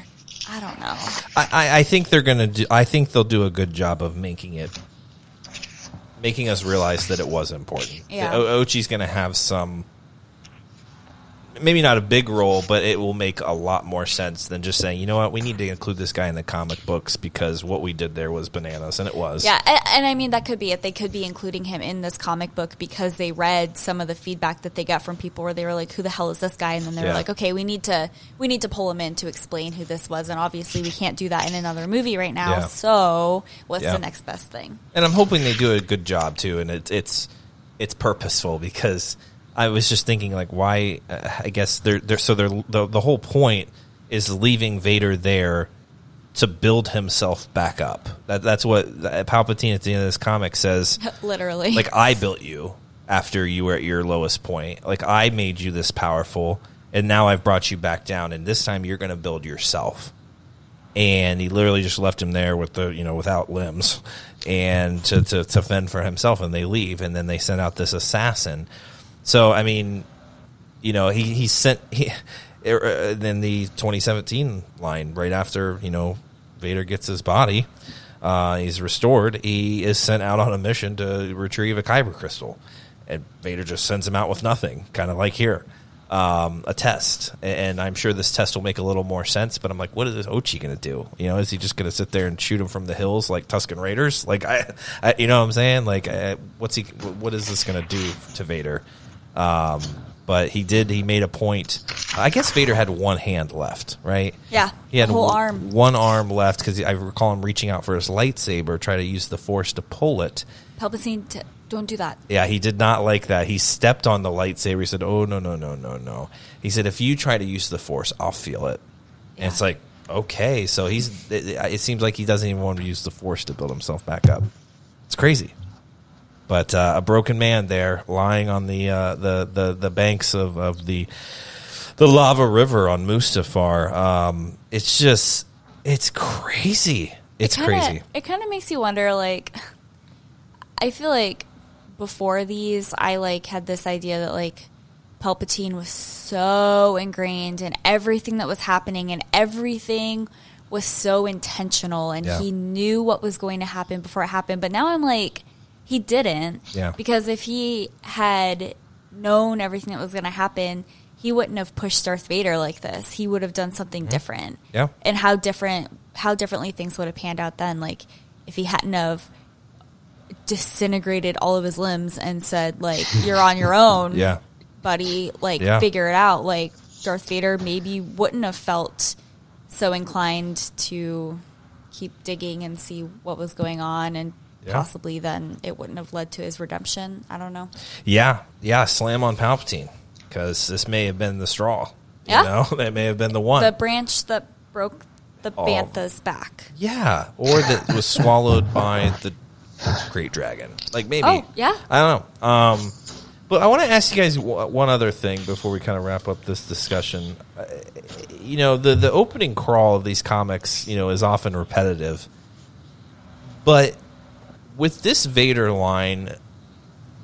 I don't know. I, I think they're gonna do. I think they'll do a good job of making it, making us realize that it was important. Yeah. O- Ochi's gonna have some, maybe not a big role, but it will make a lot more sense than just saying, you know what, we need to include this guy in the comic books because what we did there was bananas, and it was. Yeah, and, and I mean that could be it. They could be including him in this comic book because they read some of the feedback that they got from people where they were like, who the hell is this guy? And then they yeah. were like, okay, we need to we need to pull him in to explain who this was, and obviously we can't do that in another movie right now, yeah. so what's yeah. the next best thing? And I'm hoping they do a good job too, and it, it's it's purposeful because I was just thinking, like, why? Uh, I guess they're, they're so they're, the the whole point is leaving Vader there to build himself back up. That that's what Palpatine at the end of this comic says. Literally, like, I built you after you were at your lowest point. Like, I made you this powerful, and now I've brought you back down. And this time, you're going to build yourself. And he literally just left him there with the you know without limbs, and to to, to fend for himself. And they leave, and then they send out this assassin. So, I mean, you know, he, he sent he, uh, then the twenty seventeen line right after, you know, Vader gets his body. Uh, he's restored. He is sent out on a mission to retrieve a kyber crystal. And Vader just sends him out with nothing, kind of like here, um, a test. And I'm sure this test will make a little more sense, but I'm like, what is this Ochi going to do? You know, is he just going to sit there and shoot him from the hills like Tusken Raiders? Like, I, I you know what I'm saying? Like, I, what's he, what is this going to do to Vader? Um, But he did, he made a point. I guess Vader had one hand left, right? Yeah. He had whole w- arm. one arm left because I recall him reaching out for his lightsaber, try to use the Force to pull it. Palpatine, t- don't do that. Yeah, he did not like that. He stepped on the lightsaber. He said, oh, no, no, no, no, no. He said, if you try to use the Force, I'll feel it. Yeah. And it's like, okay. So he's. It, it seems like he doesn't even want to use the Force to build himself back up. It's crazy. But uh, a broken man there, lying on the uh, the, the the banks of, of the the lava river on Mustafar. Um, it's just, it's crazy. It's it kinda, crazy. It kind of makes you wonder. Like, I feel like before these, I like had this idea that like Palpatine was so ingrained in everything that was happening, and everything was so intentional, and yeah. he knew what was going to happen before it happened. But now I'm like. He didn't, yeah. because if he had known everything that was going to happen, he wouldn't have pushed Darth Vader like this. He would have done something mm-hmm. different. Yeah, and how different, how differently things would have panned out then. Like if he hadn't have disintegrated all of his limbs and said, "Like you're on your own, yeah. buddy. Like yeah. figure it out." Like Darth Vader maybe wouldn't have felt so inclined to keep digging and see what was going on and. Yeah. Possibly then it wouldn't have led to his redemption. I don't know. Yeah. Yeah. Slam on Palpatine because this may have been the straw. You yeah. know? That may have been the one. The branch that broke the oh. Bantha's back. Yeah. Or that was swallowed by the Great Dragon. Like maybe. Oh, yeah. I don't know. Um, but I want to ask you guys one other thing before we kind of wrap up this discussion. You know, the, the opening crawl of these comics, you know, is often repetitive. But. With this Vader line,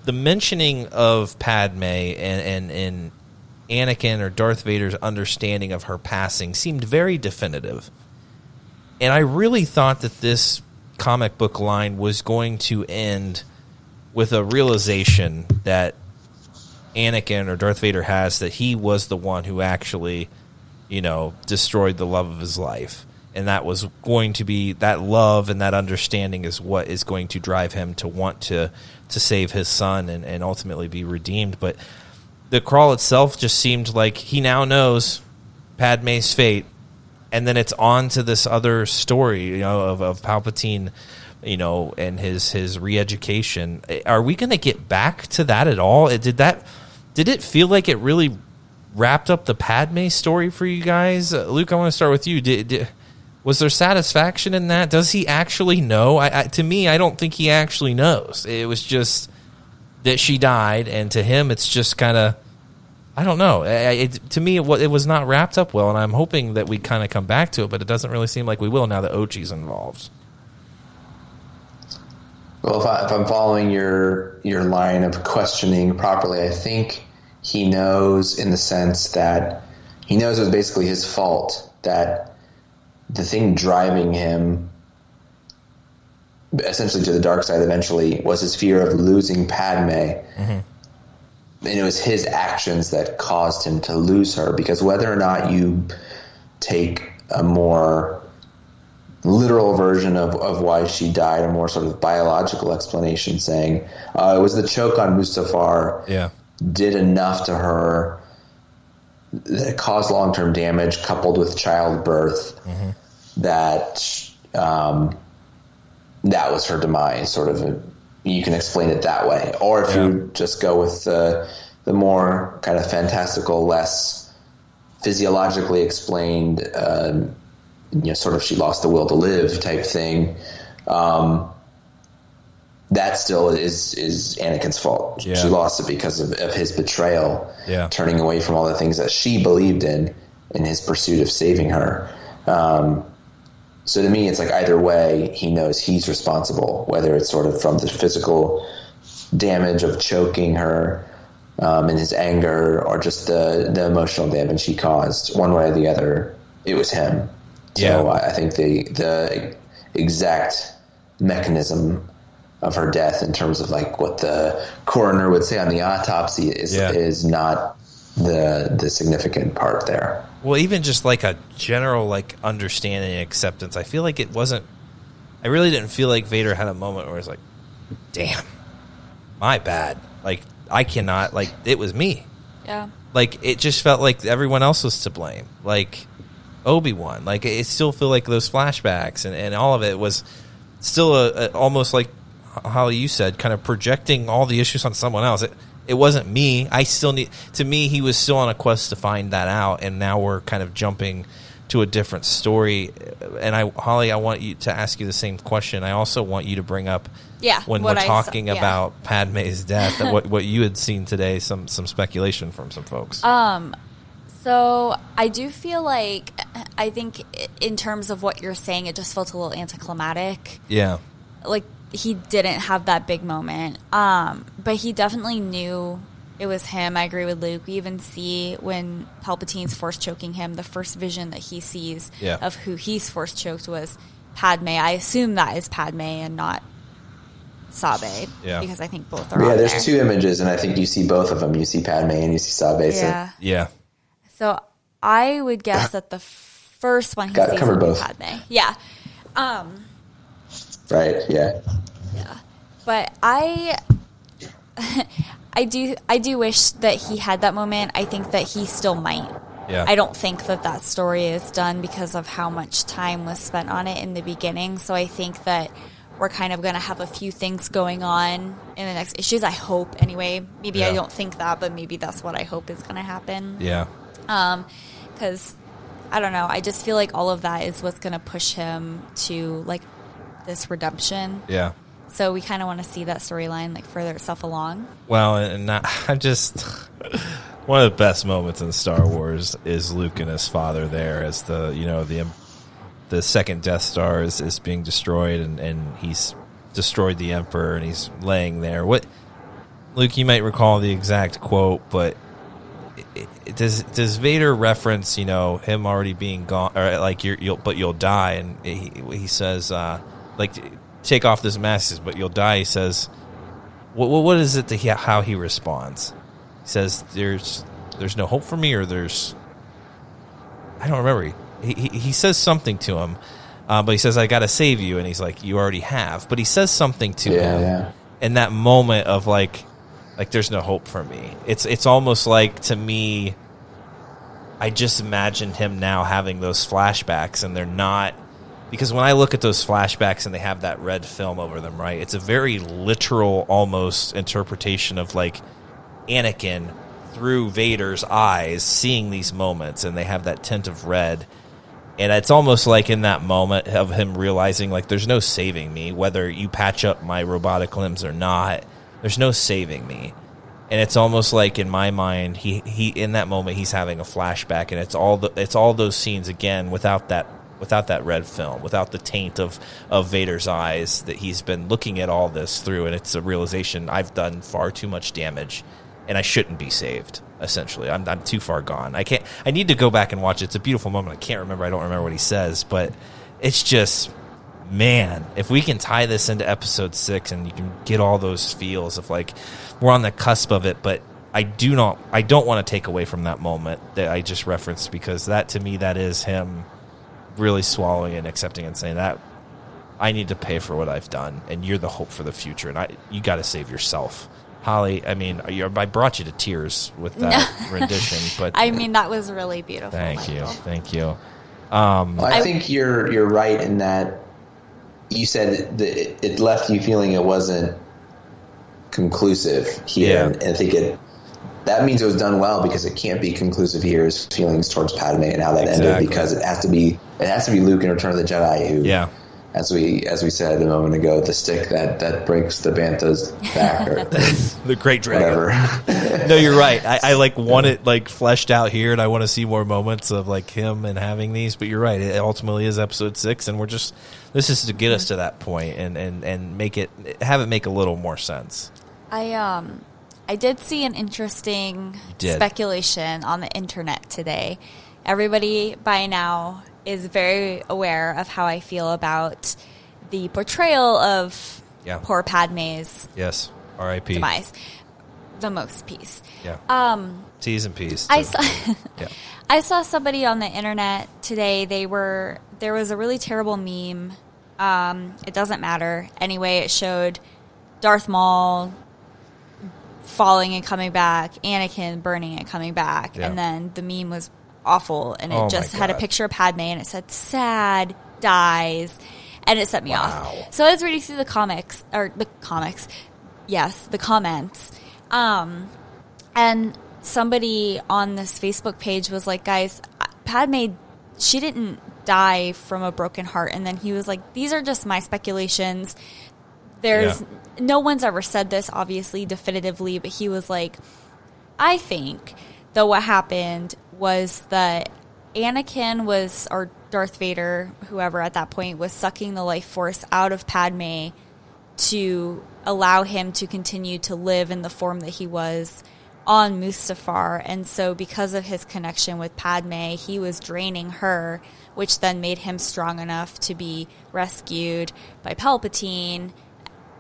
the mentioning of Padme and, and, and Anakin or Darth Vader's understanding of her passing seemed very definitive. And I really thought that this comic book line was going to end with a realization that Anakin or Darth Vader has that he was the one who actually, you know, destroyed the love of his life. And that was going to be that love and that understanding is what is going to drive him to want to to save his son and, and ultimately be redeemed. But the crawl itself just seemed like he now knows Padme's fate. And then it's on to this other story, you know, of, of Palpatine, you know, and his his re-education. Are we going to get back to that at all? It, did that did it feel like it really wrapped up the Padme story for you guys? Uh, Luke, I want to start with you. Did, did Was there satisfaction in that? Does he actually know? I, I, to me, I don't think he actually knows. It was just that she died, and to him, it's just kind of, I don't know. It, it, to me, it, it was not wrapped up well, and I'm hoping that we kind of come back to it, but it doesn't really seem like we will now that Ochi's involved. Well, if, I, if I'm following your your line of questioning properly, I think he knows in the sense that he knows it was basically his fault that the thing driving him essentially to the dark side eventually was his fear of losing Padme. Mm-hmm. And it was his actions that caused him to lose her, because whether or not you take a more literal version of, of why she died, a more sort of biological explanation saying uh, it was the choke on Mustafar yeah. did enough to her that caused long-term damage coupled with childbirth mm-hmm. that um, that was her demise, sort of. A, you can explain it that way. Or if yeah. you just go with the, the more kind of fantastical, less physiologically explained, um, you know, sort of she lost the will to live type thing, um, that still is is Anakin's fault. Yeah. She lost it because of, of his betrayal, yeah. turning away from all the things that she believed in, in his pursuit of saving her. Um, so to me, it's like either way, he knows he's responsible, whether it's sort of from the physical damage of choking her um, and his anger, or just the, the emotional damage he caused. One way or the other, it was him. Yeah. So I, I think the the exact mechanism of her death in terms of like what the coroner would say on the autopsy is yeah. is not the the significant part there. Well, even just like a general like understanding and acceptance, I feel like it wasn't, I really didn't feel like Vader had a moment where it's like, damn, my bad. Like I cannot, like it was me. Yeah. Like, it just felt like everyone else was to blame. Like, Obi-Wan. Like, it still feel like those flashbacks and, and all of it was still a, a, almost like Holly, you said, kind of projecting all the issues on someone else. It, it wasn't me. I still need... To me, he was still on a quest to find that out, and now we're kind of jumping to a different story. And I, Holly, I want you to ask you the same question. I also want you to bring up yeah, when we're I talking saw, yeah. about Padme's death, what what you had seen today, some some speculation from some folks. Um, so I do feel like, I think in terms of what you're saying, it just felt a little anticlimactic. Yeah. Like, he didn't have that big moment. Um, but he definitely knew it was him. I agree with Luke. We even see when Palpatine's force choking him, the first vision that he sees yeah. of who he's force choked was Padme. I assume that is Padme and not Sabe, yeah. because I think both are yeah, on there. Yeah, there's two images, and I think you see both of them. You see Padme and you see Sabe. Yeah. So, yeah. so I would guess that the first one he Got sees covered both. Padme. Yeah. Um, right, yeah. Yeah. But I... I do I do wish that he had that moment. I think that he still might. Yeah. I don't think that that story is done because of how much time was spent on it in the beginning. So I think that we're kind of going to have a few things going on in the next issues. I hope, anyway. Maybe yeah. I don't think that, but maybe that's what I hope is going to happen. Yeah. Um, because, I don't know, I just feel like all of that is what's going to push him to, like, this redemption. Yeah. So we kind of want to see that storyline, like, further itself along. Well, and I'm just one of the best moments in Star Wars is Luke and his father there as the, you know, the the second Death Star is, is being destroyed, and, and he's destroyed the Emperor, and he's laying there. What, Luke, you might recall the exact quote, but it, it, does does Vader reference, you know, him already being gone, or like you're, you'll but you'll die, and he he says uh, like. Take off this mask, but you'll die. He says, "What? What, what is it? To he, how he responds? He says, "There's, there's no hope for me, or there's, I don't remember." He he, he says something to him, uh, but he says, "I got to save you," and he's like, "You already have." But he says something to yeah, him, yeah. in that moment of like, like there's no hope for me. It's it's almost like, to me, I just imagined him now having those flashbacks, and they're not. Because when I look at those flashbacks and they have that red film over them, right, it's a very literal almost interpretation of, like, Anakin through Vader's eyes seeing these moments, and they have that tint of red. And it's almost like in that moment of him realizing, like, there's no saving me, whether you patch up my robotic limbs or not, there's no saving me. And it's almost like, in my mind, he, he in that moment he's having a flashback, and it's all the, it's all those scenes again without that without that red film, without the taint of, of Vader's eyes that he's been looking at all this through, and it's a realization, I've done far too much damage, and I shouldn't be saved, essentially. I'm I'm too far gone. I can't. I need to go back and watch it. It's a beautiful moment. I can't remember. I don't remember what he says, but it's just, man, if we can tie this into Episode six, and you can get all those feels of, like, we're on the cusp of it, but I do not, I don't want to take away from that moment that I just referenced, because that, to me, that is him really swallowing and accepting and saying that I need to pay for what I've done, and you're the hope for the future, and I you got to save yourself. Holly, I mean, you, I brought you to tears with that no. rendition, but I mean, that was really beautiful. Thank Michael. you, thank you. Um, well, I think you're you're right in that you said that it left you feeling it wasn't conclusive here, yeah. and I think it. That means it was done well, because it can't be conclusive here, his feelings towards Padme and how that exactly. ended, because it has to be it has to be Luke in Return of the Jedi who, yeah. as we as we said a moment ago, the stick that, that breaks the Bantha's back, or the great dragon. Whatever. No, you're right. I, I like want it like fleshed out here, and I want to see more moments of like him and having these. But you're right. It ultimately is Episode six, and we're just this is to get us to that point and and and make it have it make a little more sense. I um. I did see an interesting speculation on the internet today. Everybody by now is very aware of how I feel about the portrayal of yeah. poor Padme's yes, R I P demise, the most piece. Yeah, um, T's and P's. Too. I saw, yeah. I saw somebody on the internet today. They were there was a really terrible meme. Um, it doesn't matter anyway. It showed Darth Maul falling and coming back, Anakin burning and coming back. Yeah. And then the meme was awful, and it oh just had a picture of Padme, and it said, sad, dies, and it set me wow. off. So I was reading through the comics, or the comics, yes, the comments, um, and somebody on this Facebook page was like, guys, Padme, she didn't die from a broken heart. And then he was like, these are just my speculations. There's yeah. no one's ever said this, obviously, definitively, but he was like, I think that what happened was that Anakin was, or Darth Vader, whoever at that point, was sucking the life force out of Padme to allow him to continue to live in the form that he was on Mustafar. And so because of his connection with Padme, he was draining her, which then made him strong enough to be rescued by Palpatine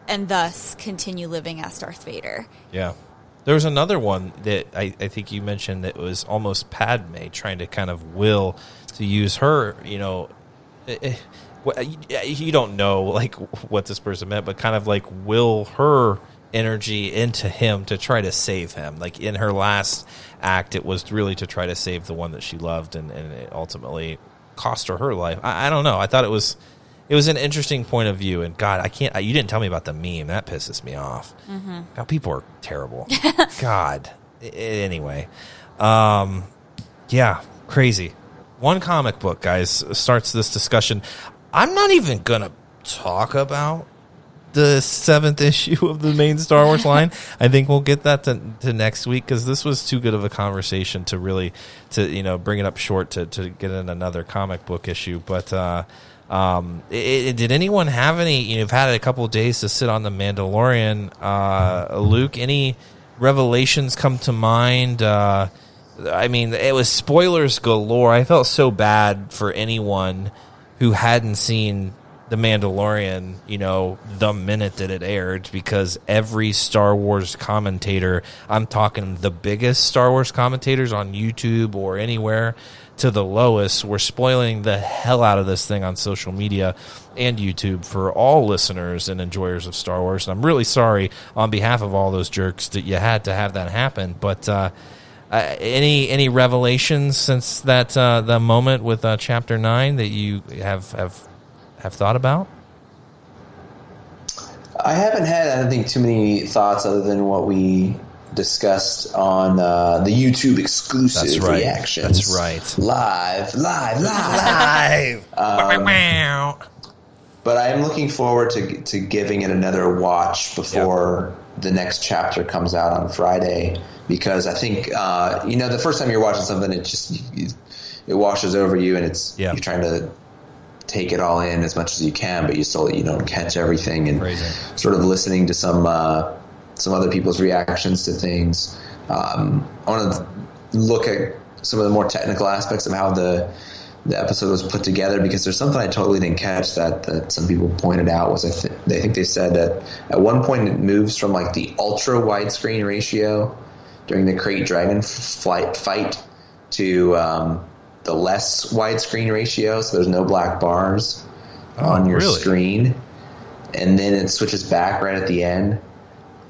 and thus continue living as Darth Vader. Yeah. There was another one that I, I think you mentioned that was almost Padme trying to kind of will to use her, you know, you don't know like what this person meant, but kind of like will her energy into him to try to save him. Like in her last act, it was really to try to save the one that she loved, and, and it ultimately cost her her life. I, I don't know. I thought it was It was an interesting point of view, and God, I can't. I, you didn't tell me about the meme. That pisses me off. Mm-hmm. God, people are terrible. God. I, anyway, um, yeah, crazy. One comic book, guys, starts this discussion. I'm not even gonna talk about the seventh issue of the main Star Wars line. I think we'll get that to, to next week, because this was too good of a conversation to really to you know bring it up short to to get in another comic book issue, but. Uh, Um, it, it, did anyone have any? You've know, had a couple of days to sit on The Mandalorian. Uh, Luke, any revelations come to mind? Uh, I mean, it was spoilers galore. I felt so bad for anyone who hadn't seen The Mandalorian, you know, the minute that it aired, because every Star Wars commentator, I'm talking the biggest Star Wars commentators on YouTube or anywhere, to the lowest, we're spoiling the hell out of this thing on social media and YouTube for all listeners and enjoyers of Star Wars. And I'm really sorry on behalf of all those jerks that you had to have that happen. But uh, uh, any any revelations since that uh, the moment with uh, Chapter Nine that you have have have thought about? I haven't had, I don't think, too many thoughts other than what we discussed on uh, the YouTube exclusive That's right. reactions. That's right. Live, live, live, live. Um, but I'm looking forward to to giving it another watch before yep. the next chapter comes out on Friday, because I think uh, you know the first time you're watching something, it just it washes over you, and it's yep. you're trying to take it all in as much as you can, but you still you don't catch everything, and Crazy. sort of listening to some. Uh, some other people's reactions to things. Um, I want to look at some of the more technical aspects of how the the episode was put together, because there's something I totally didn't catch that, that some people pointed out was I, th- I think they said that at one point it moves from like the ultra widescreen ratio during the Krayt Dragon flight fight to um, the less widescreen ratio, so there's no black bars oh, on your really? screen, and then it switches back right at the end.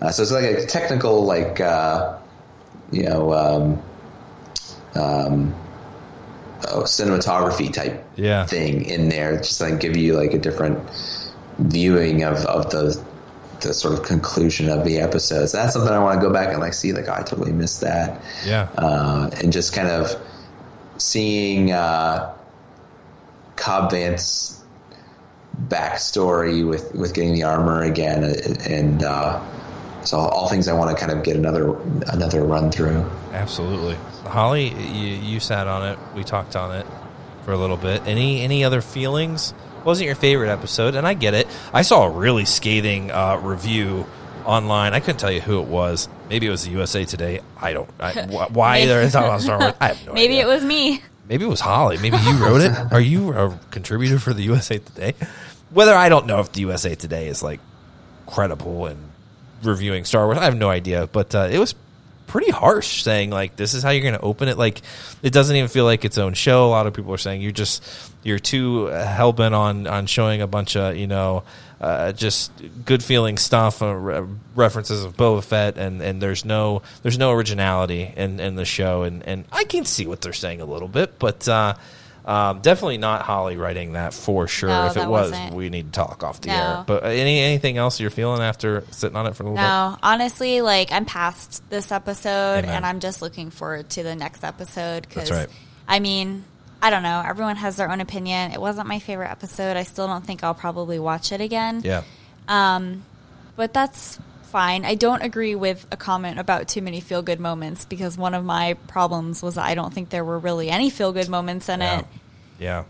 Uh, so it's like a technical, like, uh, you know, um, um, oh, cinematography type yeah. thing in there, just like give you like a different viewing of, of the the sort of conclusion of the episodes. That's something I want to go back and like see, like, oh, I totally missed that. Yeah. Uh, and just kind of seeing uh, Cobb Vance's backstory with, with getting the armor again, and, and uh, so all things I want to kind of get another another run through. Absolutely. Holly, you, you sat on it. We talked on it for a little bit. Any any other feelings? Wasn't your favorite episode, and I get it. I saw a really scathing uh, review online. I couldn't tell you who it was. Maybe it was the U S A Today. I don't. I, why they're talking about Star Wars? I have no Maybe idea. Maybe it was me. Maybe it was Holly. Maybe you wrote it. Are you a contributor for the U S A Today? Whether I don't know if the U S A Today is like credible and reviewing Star Wars, I have no idea, but uh, it was pretty harsh, saying like this is how you're going to open it. Like it doesn't even feel like its own show. A lot of people are saying you're just you're too hell bent on on showing a bunch of you know uh, just good feeling stuff, uh, re- references of Boba Fett, and, and there's no there's no originality in, in the show, and, and I can see what they're saying a little bit, but uh, um, definitely not Holly writing that for sure. No, if it was, wasn't. We need to talk off the no. air. But any anything else you're feeling after sitting on it for a little no. bit? No, honestly, like I'm past this episode, Amen. and I'm just looking forward to the next episode. Cause, That's right. I mean. I don't know. Everyone has their own opinion. It wasn't my favorite episode. I still don't think I'll probably watch it again. Yeah. Um, but that's fine. I don't agree with a comment about too many feel-good moments, because one of my problems was I don't think there were really any feel-good moments in yeah. it. Yeah.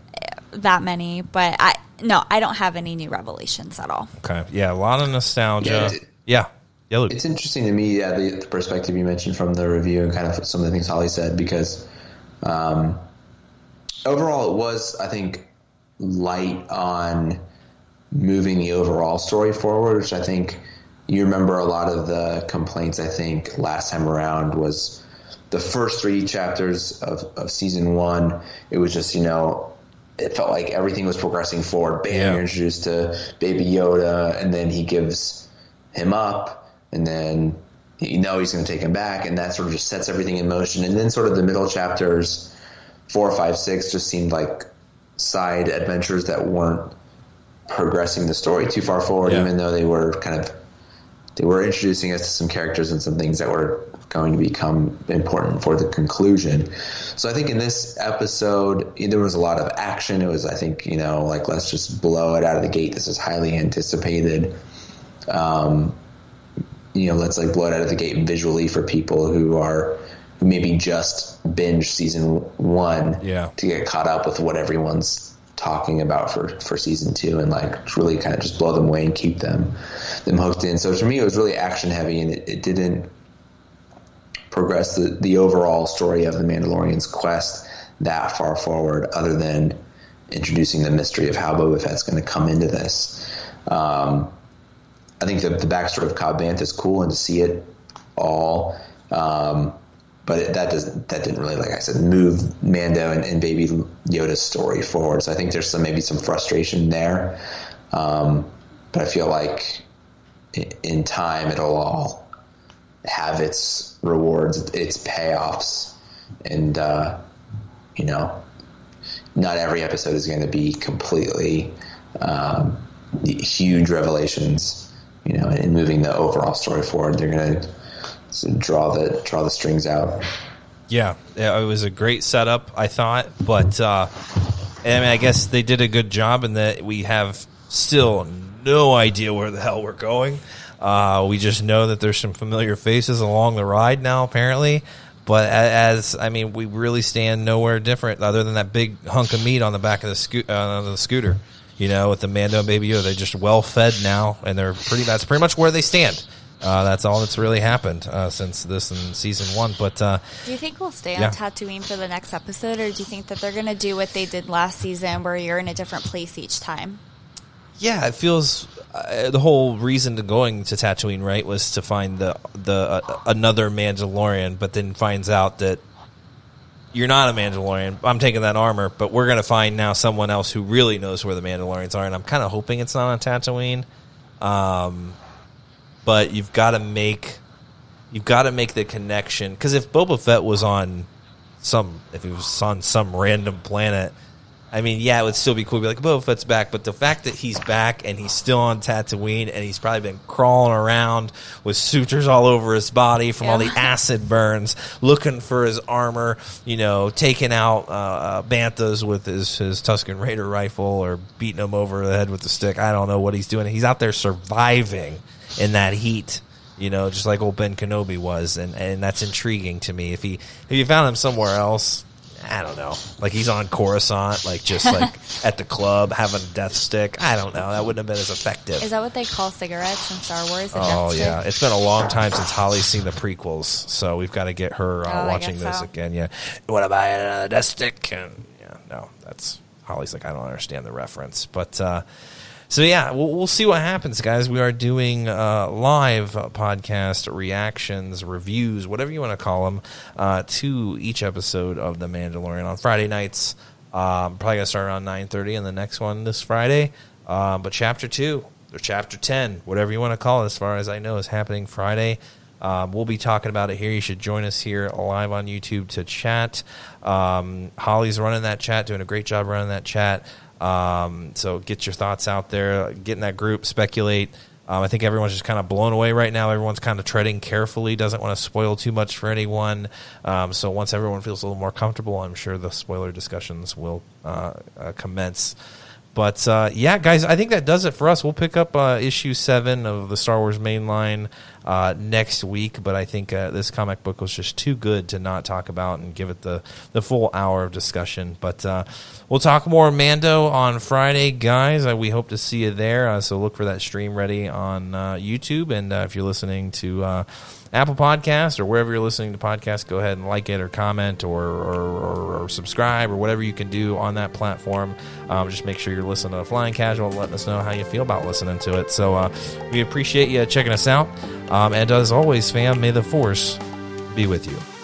That many. But, I no, I don't have any new revelations at all. Okay. Yeah, a lot of nostalgia. Yeah. yeah. yeah Luke. It's interesting to me, yeah, the, the perspective you mentioned from the review and kind of some of the things Holly said, because um, – overall, it was, I think, light on moving the overall story forward, which I think you remember a lot of the complaints, I think, last time around was the first three chapters of, of season one. It was just, you know, it felt like everything was progressing forward. Bam, yeah. You're introduced to Baby Yoda, and then he gives him up, and then you know he's going to take him back, and that sort of just sets everything in motion. And then sort of the middle chapters – Four, five, six just seemed like side adventures that weren't progressing the story too far forward, yeah. even though they were kind of they were introducing us to some characters and some things that were going to become important for the conclusion. So I think in this episode, there was a lot of action. It was, I think, you know, like let's just blow it out of the gate. This is highly anticipated. Um, you know, let's like blow it out of the gate visually for people who are. Maybe just binge season one yeah. to get caught up with what everyone's talking about for, for season two, and like really kind of just blow them away and keep them them hooked in. So for me, it was really action heavy, and it, it didn't progress the, the overall story of the Mandalorian's quest that far forward, other than introducing the mystery of how Boba Fett's going to come into this. Um, I think the, the backstory of Cobb Vanth is cool, and to see it all. Um, But that doesn't. That didn't really, like I said, move Mando and, and Baby Yoda's story forward. So I think there's some maybe some frustration there. Um, but I feel like in time it'll all have its rewards, its payoffs, and uh, you know, not every episode is going to be completely um, huge revelations. You know, in moving the overall story forward, they're going to. So draw the draw the strings out. Yeah, it was a great setup, I thought, but uh, I mean, I guess they did a good job in that we have still no idea where the hell we're going. Uh, we just know that there's some familiar faces along the ride now, apparently. But as I mean, we really stand nowhere different other than that big hunk of meat on the back of the, sco- uh, the scooter. You know, with the Mando and Baby Yoda, they're just well fed now, and they're pretty. That's pretty much where they stand. Uh, that's all that's really happened uh, since this in season one. But uh, do you think we'll stay yeah. on Tatooine for the next episode, or do you think that they're going to do what they did last season, where you're in a different place each time? Yeah, it feels uh, the whole reason to going to Tatooine, right, was to find the the uh, another Mandalorian, but then finds out that you're not a Mandalorian. I'm taking that armor, but we're going to find now someone else who really knows where the Mandalorians are, and I'm kind of hoping it's not on Tatooine. Um... But you've got to make, you've got to make the connection, because if Boba Fett was on some, if he was on some random planet, I mean, yeah, it would still be cool to be like Boba Fett's back. But the fact that he's back and he's still on Tatooine, and he's probably been crawling around with sutures all over his body from yeah. all the acid burns, looking for his armor, you know, taking out uh, Banthas with his, his Tusken Raider rifle, or beating him over the head with the stick. I don't know what he's doing. He's out there surviving. In that heat, you know, just like old Ben Kenobi was, and, and that's intriguing to me. If he if you found him somewhere else, I don't know, like he's on Coruscant, like just like at the club having a death stick, I don't know, that wouldn't have been as effective. Is that what they call cigarettes in Star Wars? A oh death yeah, stick? It's been a long time since Holly's seen the prequels, so we've got to get her uh, oh, watching those so. again. Yeah, what about another death stick? And yeah, no, that's Holly's like I don't understand the reference, but. uh So, yeah, we'll, we'll see what happens, guys. We are doing uh, live podcast reactions, reviews, whatever you want to call them, uh, to each episode of The Mandalorian on Friday nights. Um, probably going to start around nine thirty, and the next one this Friday. Uh, but Chapter two. So Chapter ten, whatever you want to call it, as far as I know, is happening Friday. Um, we'll be talking about it here. You should join us here live on YouTube to chat. Um, Holly's running that chat, doing a great job running that chat. Um, so get your thoughts out there. Get in that group. Speculate. Um, I think everyone's just kind of blown away right now. Everyone's kind of treading carefully, doesn't want to spoil too much for anyone. Um, so once everyone feels a little more comfortable, I'm sure the spoiler discussions will uh, uh, commence. But, uh, yeah, guys, I think that does it for us. We'll pick up uh, issue seven of the Star Wars mainline uh, next week. But I think uh, this comic book was just too good to not talk about and give it the, the full hour of discussion. But uh, we'll talk more Mando on Friday, guys. Uh, we hope to see you there. Uh, so look for that stream ready on uh, YouTube. And uh, if you're listening to uh, Apple Podcasts or wherever you're listening to podcasts, go ahead and like it or comment or, or, or, or subscribe or whatever you can do on that platform. Um, just make sure you're listening to Flying Casual, letting us know how you feel about listening to it. So uh, we appreciate you checking us out. Um, and as always, fam, may the Force be with you.